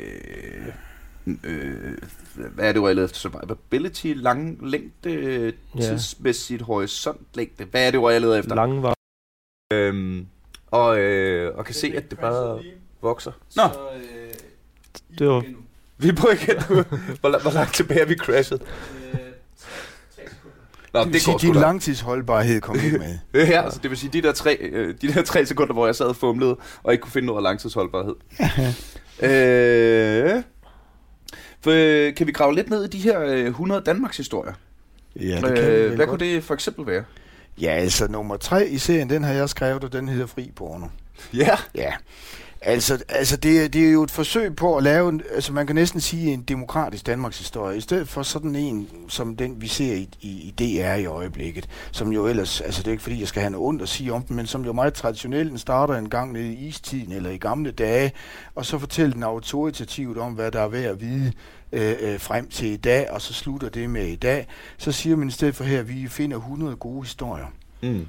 hvad er det, hvor jeg leder efter? Survivability, lang længde, tidsmæssigt horisontlængde. Hvad er det, hvor jeg leder efter? Langvarigt. Og kan se, at det bare vokser. Nå! Det var... Vi er på igen nu. Hvor langt tilbage er vi crashet? 3 sekunder. Nå, det vil sige, din langtidsholdbarhed kom ikke med. Ja, altså, det vil sige, de der tre sekunder, hvor jeg sad og fumlede, og ikke kunne finde noget af langtidsholdbarhed. Kan vi grave lidt ned i de her 100 Danmarkshistorier? Ja, det kan vi. Hvad kunne det for eksempel være? Ja, altså nummer 3 i serien, den har jeg skrevet, og den hedder Fri Porno. Ja? Ja. Altså det er jo et forsøg på at lave, altså man kan næsten sige en demokratisk Danmarkshistorie, i stedet for sådan en, som den vi ser i DR i øjeblikket, som jo ellers, altså det er ikke fordi, jeg skal have noget ondt at sige om den, men som jo meget traditionelt, den starter en gang nede i istiden eller i gamle dage, og så fortæller den autoritativt om, hvad der er ved at vide, frem til i dag, og så slutter det med i dag, så siger man i stedet for her, at vi finder 100 gode historier,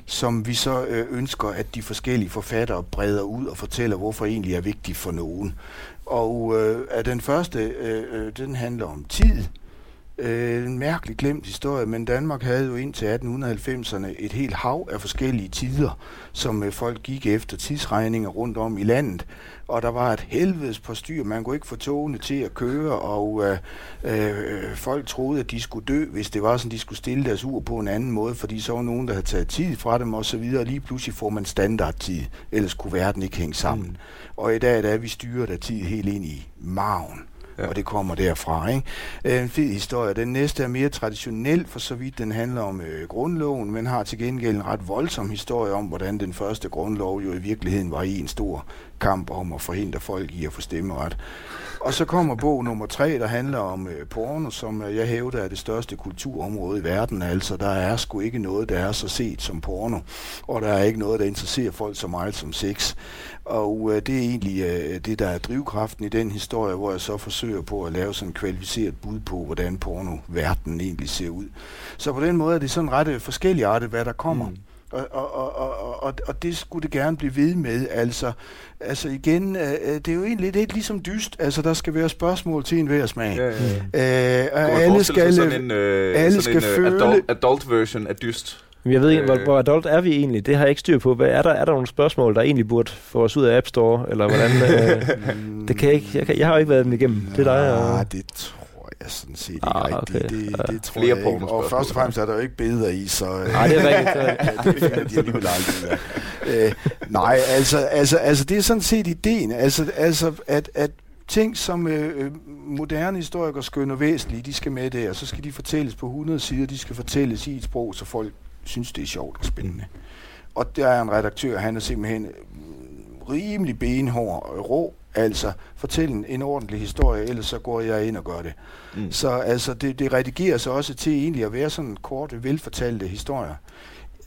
som vi så ønsker, at de forskellige forfattere breder ud og fortæller, hvorfor egentlig er vigtigt for nogen. Og den første, den handler om tid. En mærkelig glemt historie, men Danmark havde jo indtil 1890'erne et helt hav af forskellige tider, som folk gik efter tidsregninger rundt om i landet. Og der var et helvedes postyr, man kunne ikke få togene til at køre, og folk troede, at de skulle dø, hvis det var sådan, de skulle stille deres ur på en anden måde, fordi så var nogen, der havde taget tid fra dem osv., og lige pludselig får man standardtid, ellers kunne verden ikke hænge sammen. Og i dag der er vi styret af tid helt ind i maven. Ja. Og det kommer derfra, ikke? En fed historie. Den næste er mere traditionel, for så vidt den handler om grundloven, men har til gengæld en ret voldsom historie om, hvordan den første grundlov jo i virkeligheden var i en stor kamp om at forhindre folk i at få stemmeret. Og så kommer bog nummer 3, der handler om porno, som jeg hævder er det største kulturområde i verden. Altså, der er sgu ikke noget, der er så set som porno, og der er ikke noget, der interesserer folk så meget som sex. Og det er egentlig det, der er drivkraften i den historie, hvor jeg så forsøger på at lave sådan et kvalificeret bud på, hvordan pornoverdenen egentlig ser ud. Så på den måde er det sådan ret forskelligartet, hvad der kommer. Og det skulle det gerne blive ved med, altså igen, det er jo egentlig lidt ligesom dyst, altså der skal være spørgsmål til enhver smag. Alle skal føle adult version af dyst. Jeg ved ikke, hvor adult er vi egentlig? Det har jeg ikke styr på. Hvad er der nogle spørgsmål, der egentlig burde få os ud af App Store, eller hvordan? Det kan jeg ikke. Jeg har jo ikke været dem igennem. Det er dig. Og... det tror jeg sådan set ikke rigtigt. Okay. Det tror jeg ikke. Og først og fremmest er der jo ikke billeder i, så... Nej, det er rigtigt. Det finder de alligevel aldrig. Nej, altså det er sådan set ideen. At ting, som moderne historikere skønner væsentligt, de skal med der. Så skal de fortælles på 100 sider. De skal fortælles i et sprog, så folk synes, det er sjovt og spændende. Og der er en redaktør, han er simpelthen rimelig benhård og rå, altså fortæl en ordentlig historie, ellers så går jeg ind og gør det. Så altså, det redigerer sig også til egentlig at være sådan korte, velfortalte historier.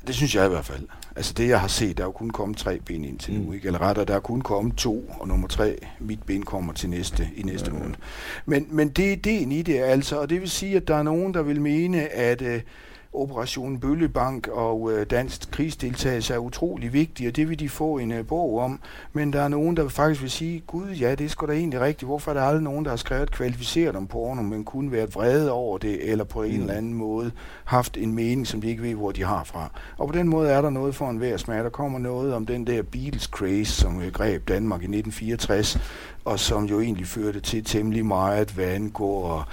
Det synes jeg i hvert fald. Altså det, jeg har set, der er jo kun kommet 3 bind indtil nu, ikke? Eller rettere, der er kun kommet 2, og nummer 3, mit bind kommer til næste måned. Men det er ideen i det, altså, og det vil sige, at der er nogen, der vil mene, at Operation Bøllebank og dansk krigsdeltagelse er utrolig vigtig, og det vil de få en bog om. Men der er nogen, der faktisk vil sige, gud ja, det er sgu da egentlig rigtigt. Hvorfor er der aldrig nogen, der har skrevet kvalificeret om porno, men kun været vrede over det, eller på en eller anden måde haft en mening, som de ikke ved, hvor de har fra. Og på den måde er der noget for enhver smag. Der kommer noget om den der Beatles craze, som greb Danmark i 1964, og som jo egentlig førte til temmelig meget, hvad angår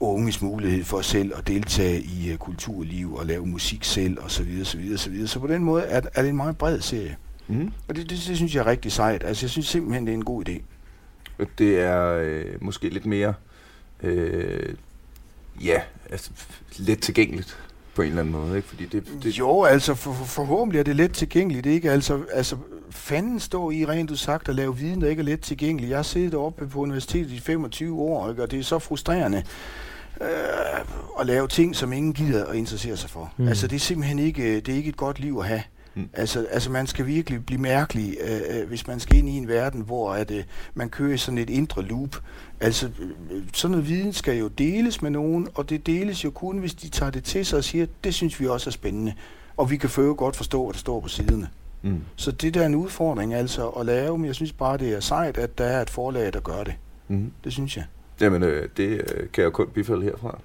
unges mulighed for selv at deltage i kulturliv og lave musik selv og så videre, så videre, så videre. Så på den måde er det en meget bred serie. Mm. Og det synes jeg er rigtig sejt. Altså jeg synes simpelthen, det er en god idé. Det er måske lidt mere let tilgængeligt på en eller anden måde, ikke? Fordi det... Jo, altså forhåbentlig er det let tilgængeligt, ikke? Altså fanden står i rent udsagt at lave viden, der ikke er let tilgængelig. Jeg har siddet oppe på universitetet i 25 år, ikke? Og det er så frustrerende at lave ting, som ingen gider at interessere sig for. Mm. Altså det er simpelthen ikke, det er ikke et godt liv at have. Mm. Altså man skal virkelig blive mærkelig, hvis man skal ind i en verden, hvor at, man kører sådan et indre loop. Altså sådan noget viden skal jo deles med nogen, og det deles jo kun, hvis de tager det til sig og siger, det synes vi også er spændende, og vi kan jo godt forstå, hvad der står på siderne. Mm. Så det der er en udfordring altså at lave, men jeg synes bare, det er sejt, at der er et forlag, der gør det. Mm. Det synes jeg. Jamen, det kan jeg jo kun bifalde herfra.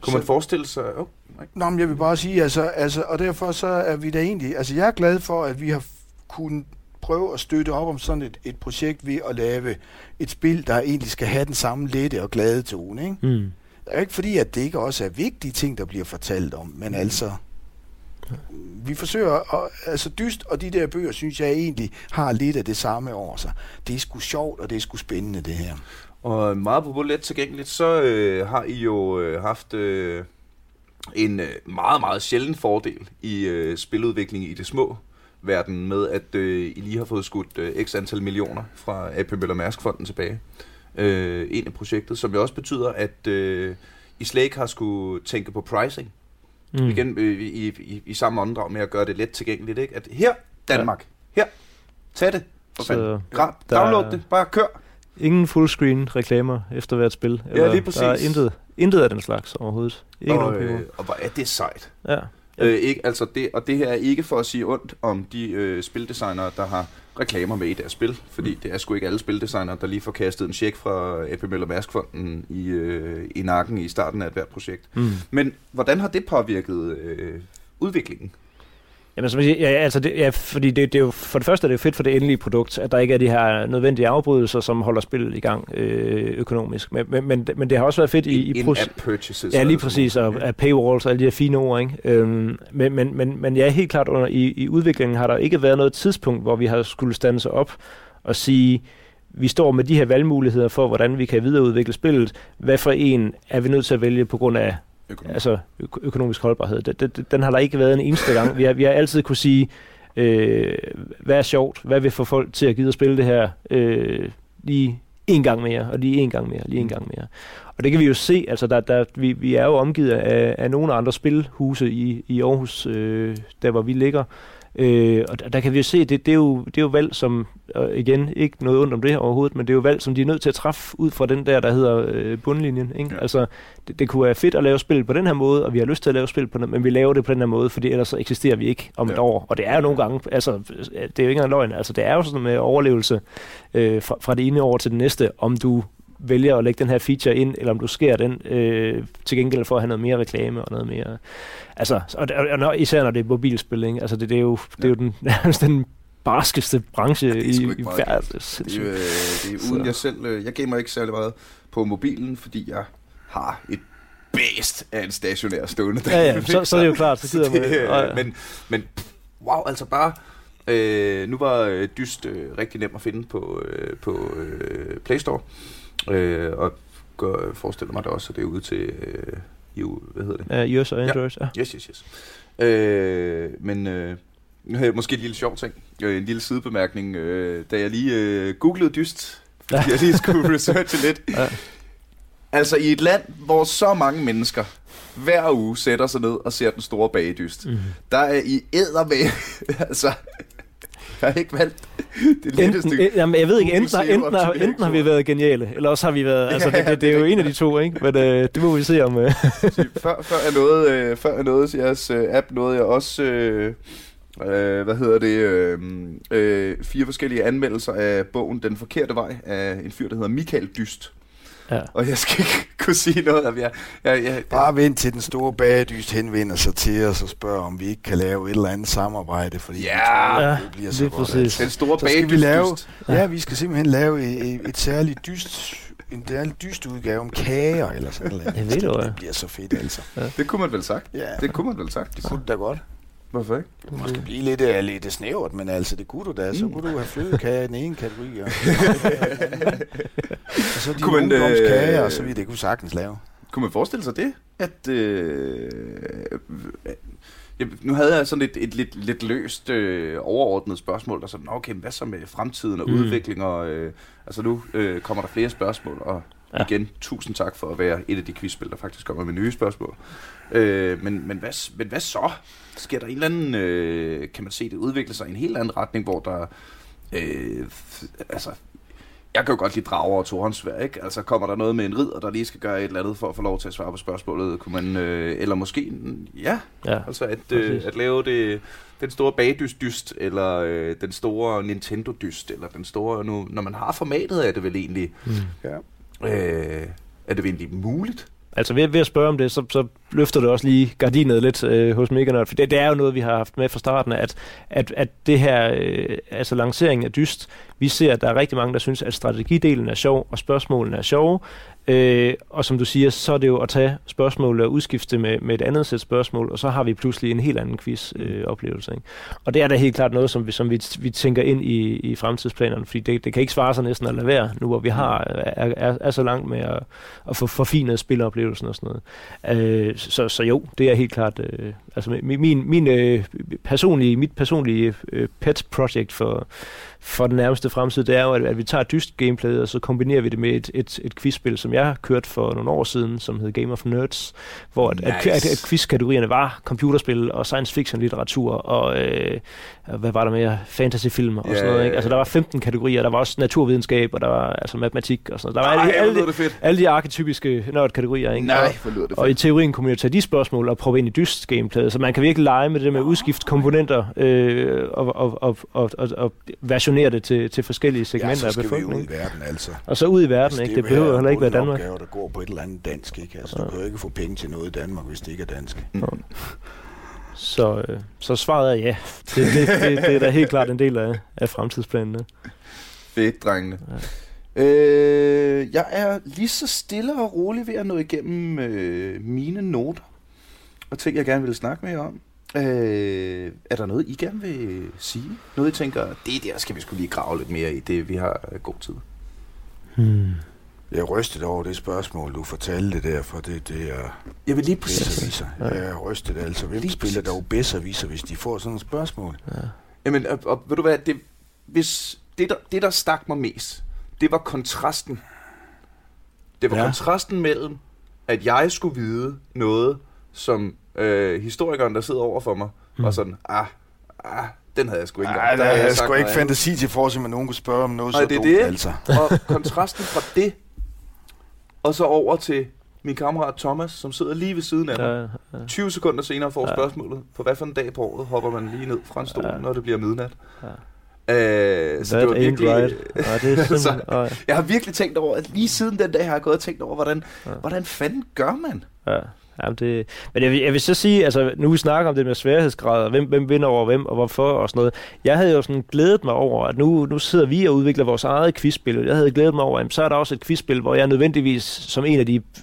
Kunne man forestille sig... Oh, nej. Nå, men jeg vil bare sige, altså, og derfor så er vi da egentlig... Altså, jeg er glad for, at vi har kunnet prøve at støtte op om sådan et projekt ved at lave et spil, der egentlig skal have den samme lette og glade tone, ikke? Mm. Det er ikke fordi, at det ikke også er vigtige ting, der bliver fortalt om, men altså... Vi forsøger, dyst, og de der bøger, synes jeg egentlig, har lidt af det samme over sig. Det er sgu sjovt, og det er sgu spændende, det her. Og meget på let tilgængeligt, så har I jo haft en meget, meget sjælden fordel i spiludvikling i det små verden, med at I lige har fået skudt x antal millioner fra A.P. Møller-fonden tilbage. Ind i projektet, som jo også betyder, at I slet ikke har skulle tænke på pricing. Mm. Igen i samme åndedrag med at gøre det let tilgængeligt, ikke? At her, Danmark, her, tag det, download det, bare kør. Ingen fullscreen-reklamer efter hvert spil. Eller ja, lige præcis. Der er intet af den slags overhovedet. Ikke og hvor er det sejt. Ja. Ikke, altså det, og det her er ikke for at sige ondt om de spildesignere, der har reklamer med i deres spil. Fordi det er sgu ikke alle spildesignere, der lige får kastet en check fra A.P. Møller-Mærskfonden i nakken i starten af hvert projekt. Mm. Men hvordan har det påvirket udviklingen? Jamen, som jeg siger, fordi det er jo, for det første er det jo fedt for det endelige produkt, at der ikke er de her nødvendige afbrydelser, som holder spillet i gang økonomisk. Men det har også været fedt i in-app purchases. Ja, lige præcis, og paywalls og alle de her fine ord, ikke? Men ja, helt klart under i udviklingen har der ikke været noget tidspunkt, hvor vi har skulle stande sig op og sige, vi står med de her valgmuligheder for, hvordan vi kan videreudvikle spillet. Hvad for en er vi nødt til at vælge på grund af økonomisk holdbarhed. Den har der ikke været en eneste gang. Vi har altid kunne sige, hvad er sjovt, hvad vil få folk til at gide at spille det her lige en gang mere, og lige en gang mere, lige en gang mere. Og det kan vi jo se, altså vi er jo omgivet af nogle andre spilhuse i Aarhus, der hvor vi ligger. Og der kan vi jo se, det er jo valg, som igen, ikke noget ondt om det her overhovedet, men det er jo valg, som de er nødt til at træffe ud fra den der hedder bundlinjen, ikke? Ja. Altså, det kunne være fedt at lave spil på den her måde, og vi har lyst til at lave spil på den, men vi laver det på den her måde, fordi ellers så eksisterer vi ikke om et år. Og det er jo nogle gange, altså, det er jo ikke engang løgn, altså det er jo sådan med overlevelse fra det ene år til det næste, om du vælger at lægge den her feature ind, eller om du skærer den til gengæld for at have noget mere reklame og noget mere... Altså, og især når det er mobilspil, ikke? Altså, det er jo den nærmest den barskeste branche i verden. Det er uden jeg selv... Jeg gamer ikke særlig meget på mobilen, fordi jeg har et bedst af en stationær stående. Ja, så er det jo klart. Så sidder men wow, altså bare... nu var dyst rigtig nem at finde på Play Store. Og forestiller mig da også, at det er ude til hvad hedder det? iOS og Android, ja. Yes. Men nu havde jeg måske en lille sjov ting, en lille sidebemærkning, da jeg lige googlede dyst, fordi jeg lige skulle researche lidt. Ja. Altså i et land, hvor så mange mennesker hver uge sætter sig ned og ser den store bagedyst, der er i eddermame, altså... Jeg har ikke valgt det letteste. Jamen, jeg ved ikke, enten har vi været geniale, eller også har vi været... Altså, det er jo en af de to, ikke? Men det må vi se om... Før jeg nåede jeres app, nåede jeg også... fire forskellige anmeldelser af bogen Den Forkerte Vej af en fyr, der hedder Mikkel Dyst. Ja. Og jeg skal ikke kunne sige noget af jer. Bare vent til den store bagedyst henvender sig til os og spørger, om vi ikke kan lave et eller andet samarbejde, fordi det bliver så godt. Den store bagedyst. Vi skal simpelthen lave et særligt dyst. En dejlig dyst udgave om kager eller sådan noget. Det bliver så fedt, altså. Ja. Det kunne man vel sagt. Det kunne da godt. Hvorfor ikke? Det måske blive lidt snævert, men altså, det kunne du da. Så kunne du have flødekager i den ene kategori. Og så de ungdomskager, og så vidt det kunne sagtens lave. Kunne man forestille sig det? At... nu havde jeg sådan et lidt løst overordnet spørgsmål, der sådan, okay, hvad så med fremtiden og udvikling? Og, nu kommer der flere spørgsmål, og igen, tusind tak for at være et af de quizspil, der faktisk kommer med nye spørgsmål. Men hvad så? Sker der en eller anden, kan man se det udvikle sig i en helt anden retning, hvor der, jeg kan jo godt lide drager og tohåndssværd, ikke? Altså kommer der noget med en ridder, der lige skal gøre et eller andet for at få lov til at svare på spørgsmålet, kunne man, eller måske, at lave det, den store bagdyst-dyst, eller den store Nintendo-dyst, eller den store, nu, når man har formatet, er det vel egentlig, er det vel egentlig muligt? Altså ved at spørge om det, så løfter det også lige gardinet lidt hos MegaNerd, for det er jo noget, vi har haft med fra starten, at det her, lanceringen af dyst, vi ser, at der er rigtig mange, der synes, at strategidelen er sjov, og spørgsmålene er sjove, og som du siger, så er det jo at tage spørgsmål og udskifte med et andet sæt spørgsmål, og så har vi pludselig en helt anden quiz-oplevelse. Og det er da helt klart noget, som vi tænker ind i fremtidsplanerne, fordi det kan ikke svare sig næsten at lade være, nu hvor vi er så langt med at få forfinet spiloplevelsen og sådan noget. Så jo, det er helt klart mit personlige pet project for den nærmeste fremtid, det er jo, at vi tager dyst gameplay, og så kombinerer vi det med et quizspil, som jeg kørte for nogle år siden, som hed Game of Nerds, hvor at quizkategorierne var computerspil og science fiction litteratur og hvad var der mere, fantasyfilm og sådan noget, ikke? Altså der var 15 kategorier, der var også naturvidenskab, og der var altså matematik og sådan noget. Der var alle de arketypiske nerdkategorier, ikke? Og i teorien kunne man jo tage de spørgsmål og proppe ind i dyst gameplay, så man kan virkelig lege med det der med at udskifte komponenter og versionere det til forskellige segmenter af befolkningen. Og så ud i verden, ikke? Det behøver heller ikke være Danmark. Opgaver, der går på et eller andet dansk, ikke? Altså, du kan jo ikke få penge til noget i Danmark, hvis det ikke er dansk. Mm. Så svaret er ja. Det er da helt klart en del af fremtidsplanene. Fedt, drengene. Ja. Jeg er lige så stille og rolig ved at nå igennem mine noter og ting, jeg gerne ville snakke med jer om. Er der noget, I gerne vil sige? Noget, I tænker, det der skal vi skulle lige grave lidt mere i, det vi har god tid. Jeg er rystet over det spørgsmål, du fortalte der, for det er... Jeg vil lige præcis... Jeg er rystet, altså. Hvem spiller dog Besserwisser, hvis de får sådan et spørgsmål? Ja. Jamen, og ved du hvad, det der stak mig mest, det var kontrasten. Det var kontrasten mellem, at jeg skulle vide noget, som historikeren, der sidder over for mig, og sådan, den havde jeg sgu ikke. Nej, der havde jeg sgu ikke fantasi til for, at nogen kunne spørge om noget. Nej, så dumt, altså. Og kontrasten fra det, og så over til min kammerat Thomas, som sidder lige ved siden af mig. 20 sekunder senere får spørgsmålet, på hvad for en dag på året hopper man lige ned fra en stol, når det bliver midnat. Så det var virkelig... Jeg har virkelig tænkt over, at lige siden den dag har jeg gået og tænkt over, hvordan fanden gør man? Ja. Men jeg vil så sige, altså nu vi snakker om det med sværhedsgrader, hvem vinder over hvem og hvorfor og sådan noget. Jeg havde jo sådan glædet mig over, at nu sidder vi og udvikler vores eget quizspil. Jeg havde glædet mig over, at så er der også et quizspil, hvor jeg nødvendigvis som en af de 5-6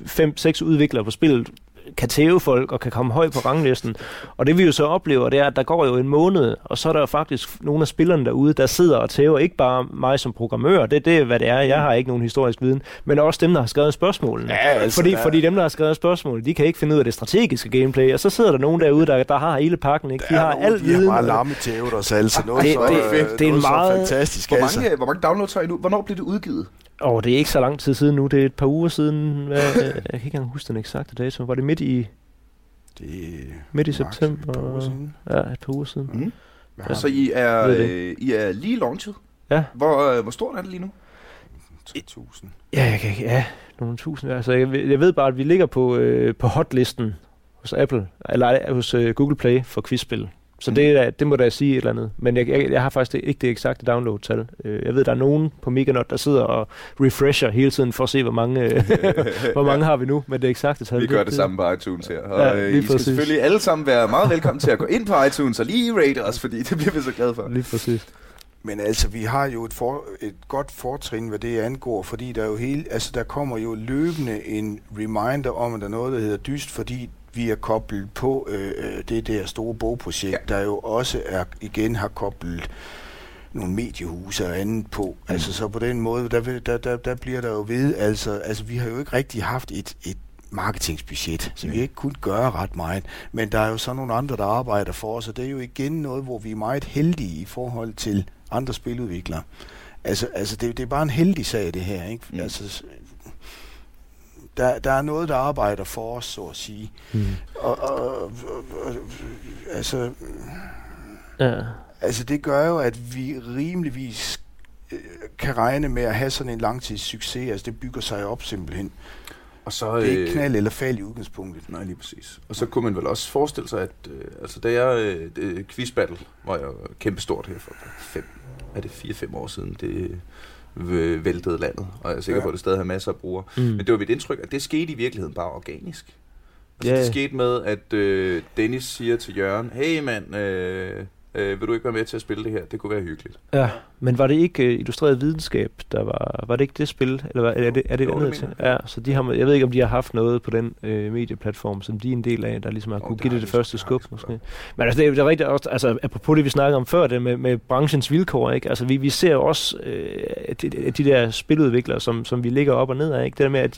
udviklere på spillet kan tæve folk og kan komme højt på ranglisten. Og det vi jo så oplever, det er, at der går jo en måned, og så er der jo faktisk nogle af spillerne derude, der sidder og tæver ikke bare mig som programmør, det er hvad det er, jeg har ikke nogen historisk viden, men også dem, der har skrevet spørgsmålene. Fordi dem, der har skrevet spørgsmålene, de kan ikke finde ud af det strategiske gameplay, og så sidder der nogen derude, der har hele pakken, ikke? De har alt viden. De har bare larmetævet os altså. Det er en meget... fantastisk. Hvor mange downloads har I nu? Hvornår blev det udgivet? Det er ikke så lang tid siden nu. Det er et par uger siden. Jeg kan ikke engang huske den eksakte dato. Var det midt i september? Et par uger siden. Mm. Så I er lige launchet? Ja. Hvor stort er det lige nu? 1000. Ja, nogle tusind. Altså, jeg ved bare, at vi ligger på hotlisten hos Apple, eller hos Google Play for quizspil. Så det må da jeg sige et eller andet. Men jeg har faktisk ikke det eksakte download-tal. Jeg ved, der er nogen på MegaNerd, der sidder og refresher hele tiden for at se, hvor mange har vi nu. Men det eksakte tal. Vi gør det samme på iTunes her. Og ja, I skal selvfølgelig alle sammen være meget velkommen til at gå ind på iTunes og lige rate os, fordi det bliver vi så glade for. Lige præcis. Men altså, vi har jo et godt fortrin, hvad det angår, fordi der er jo der kommer jo løbende en reminder om, at der er noget, der hedder dyst, fordi vi er koblet på det der store bogprojekt, ja, der jo også igen har koblet nogle mediehuse og andet på. Mm. Altså, så på den måde, der bliver der jo ved, altså vi har jo ikke rigtig haft et marketingsbudget, så vi har ikke kunnet gøre ret meget. Men der er jo så nogle andre, der arbejder for os, og det er jo igen noget, hvor vi er meget heldige i forhold til andre spiludviklere. Altså det er bare en heldig sag, det her, ikke? Mm. Altså, der er noget, der arbejder for os, så at sige. Mm. Og altså, ja. Altså, det gør jo, at vi rimeligvis kan regne med at have sådan en langtidssucces. Altså, det bygger sig op simpelthen. Og så, det er ikke knald eller fald i udgangspunktet. Nej, lige præcis. Og så kunne man vel også forestille sig, at Quiz Battle var jo kæmpestort her for 4-5 år siden. Det væltede landet, og jeg er sikker på, at det stadig har masser af brugere. Mm. Men det var mit indtryk, at det skete i virkeligheden bare organisk. Altså, det skete med, at Dennis siger til Jørgen, hey mand, vil du ikke være med til at spille det her? Det kunne være hyggeligt. Ja, men var det ikke Illustreret Videnskab, der var det ikke det spil? Eller er det andet ting? Ja, så de har, jeg ved ikke, om de har haft noget på den medieplatform, som de er en del af, der ligesom har kunne give det første skub, måske. Men altså, det er rigtigt også, altså apropos det, vi snakkede om før, det med branchens vilkår, ikke? Altså, vi ser også de der spiludviklere, som vi ligger op og ned af, ikke? Det der med, at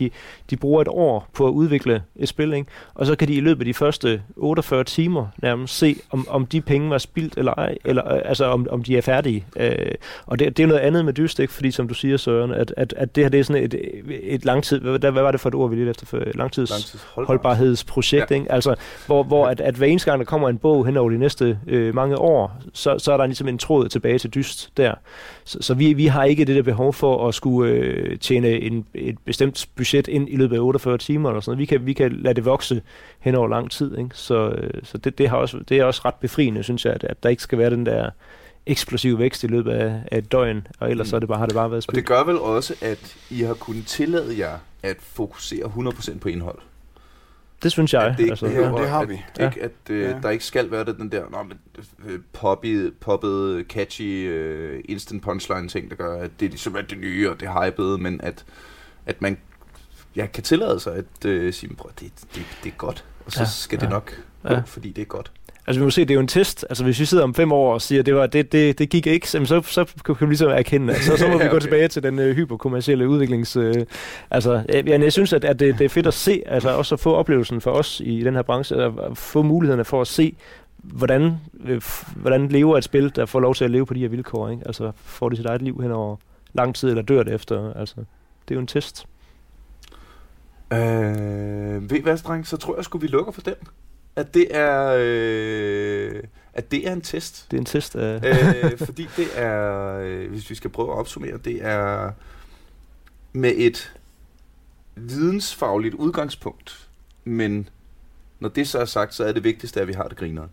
de bruger et år på at udvikle et spil, ikke? Og så kan de i løbet af de første 48 timer nærmest se, om de penge var spildt eller ej, eller altså om de er færdige. Og det er noget andet med dyst, ikke? Fordi som du siger, Søren, at det her, det er sådan et langtid, hvad var det for et ord, vi lige efter for langtidsholdbarhedsprojekt, ikke? Altså hvor at hver eneste gang der kommer en bog hen over de næste mange år, så er der ligesom en tråd tilbage til dyst der. Så vi har ikke det der behov for at skulle tjene et bestemt budget ind i løbet af 48 timer eller sådan noget. Vi kan lade det vokse hen over lang tid, ikke? Så det har også, det er også ret befriende, synes jeg, at der ikke skal være den der eksplosiv vækst i løbet af et døgn, og ellers så har det bare været spildt. Og det gør vel også, at I har kunnet tillade jer at fokusere 100% på indhold. Det synes jeg. Det, altså, det har vi. Der ikke skal være den der poppet, catchy, instant punchline ting, der gør, at det ligesom er det nye, og det hypede, men at man kan tillade sig at sige, prøv, det er godt, og så skal det nok gå, fordi det er godt. Altså vi må se, det er jo en test. Altså hvis vi sidder om 5 år og siger, at det gik ikke, så kan vi ligesom erkende, så må vi gå tilbage til den hyperkommercielle udviklings... jeg synes, at det er fedt at se, altså også at få oplevelsen for os i den her branche, at få mulighederne for at se, hvordan lever et spil, der får lov til at leve på de her vilkår, ikke? Altså får de sit eget liv hen over lang tid, eller dør det efter, altså det er jo en test. Ved hvad, dreng, så tror jeg, skulle vi lukker for den. At det er en test. Det er en test. Fordi det er, hvis vi skal prøve at opsummere, det er med et vidensfagligt udgangspunkt. Men når det så er sagt, så er det vigtigste, at vi har det grineren.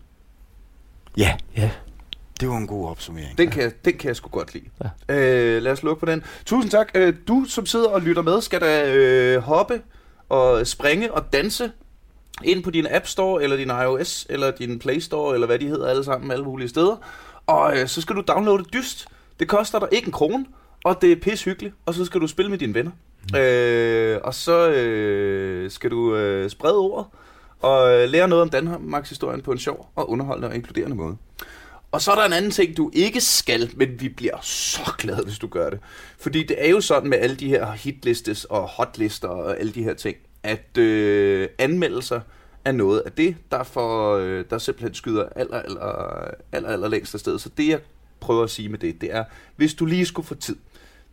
Ja, ja. Det var en god opsummering. Den kan jeg sgu godt lide. Ja. Lad os lukke på den. Tusind tak. Du, som sidder og lytter med, skal da hoppe og springe og danse ind på din App Store, eller din iOS, eller din Play Store, eller hvad de hedder alle sammen, alle mulige steder. Og så skal du downloade dyst. Det koster dig ikke en krone, og det er pishyggeligt. Og så skal du spille med dine venner. Og så skal du sprede ordet, og lære noget om Danmarks-historien på en sjov og underholdende og inkluderende måde. Og så er der en anden ting, du ikke skal, men vi bliver så glade, hvis du gør det. Fordi det er jo sådan med alle de her hitlistes og hotlister og alle de her ting, at anmeldelser er noget af det, der simpelthen skyder aller længst afsted. Så det, jeg prøver at sige med det er, hvis du lige skulle få tid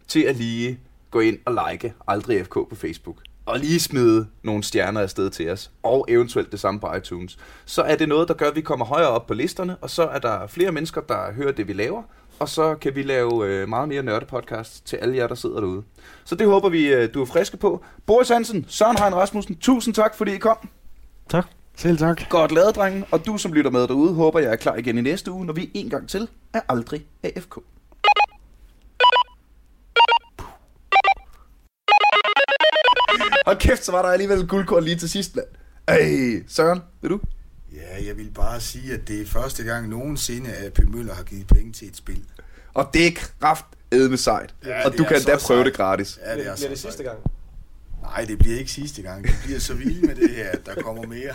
til at lige gå ind og like Aldrig AFK på Facebook, og lige smide nogle stjerner afsted til os, og eventuelt det samme på iTunes, så er det noget, der gør, at vi kommer højere op på listerne, og så er der flere mennesker, der hører det, vi laver, og så kan vi lave meget mere nørdepodcast til alle jer, der sidder derude. Så det håber vi, du er friske på. Boris Hansen, Søren Hein Rasmussen, tusind tak, fordi I kom. Tak. Selv tak. Godt lavet, drenge. Og du, som lytter med derude, håber jeg er klar igen i næste uge, når vi en gang til er Aldrig AFK. Og kæft, så var der alligevel guldkorn lige til sidst, mand. Ej, Søren, vil du? Ja, jeg vil bare sige, at det er første gang nogensinde, at A.P. Møller har givet penge til et spil. Og det er kraftedme sejt. Ja, og du kan da prøve det gratis. Ja, det er det sidste gang? Nej, det bliver ikke sidste gang. Det bliver så vildt med det her, at der kommer mere.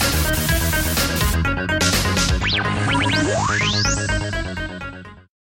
Fedt.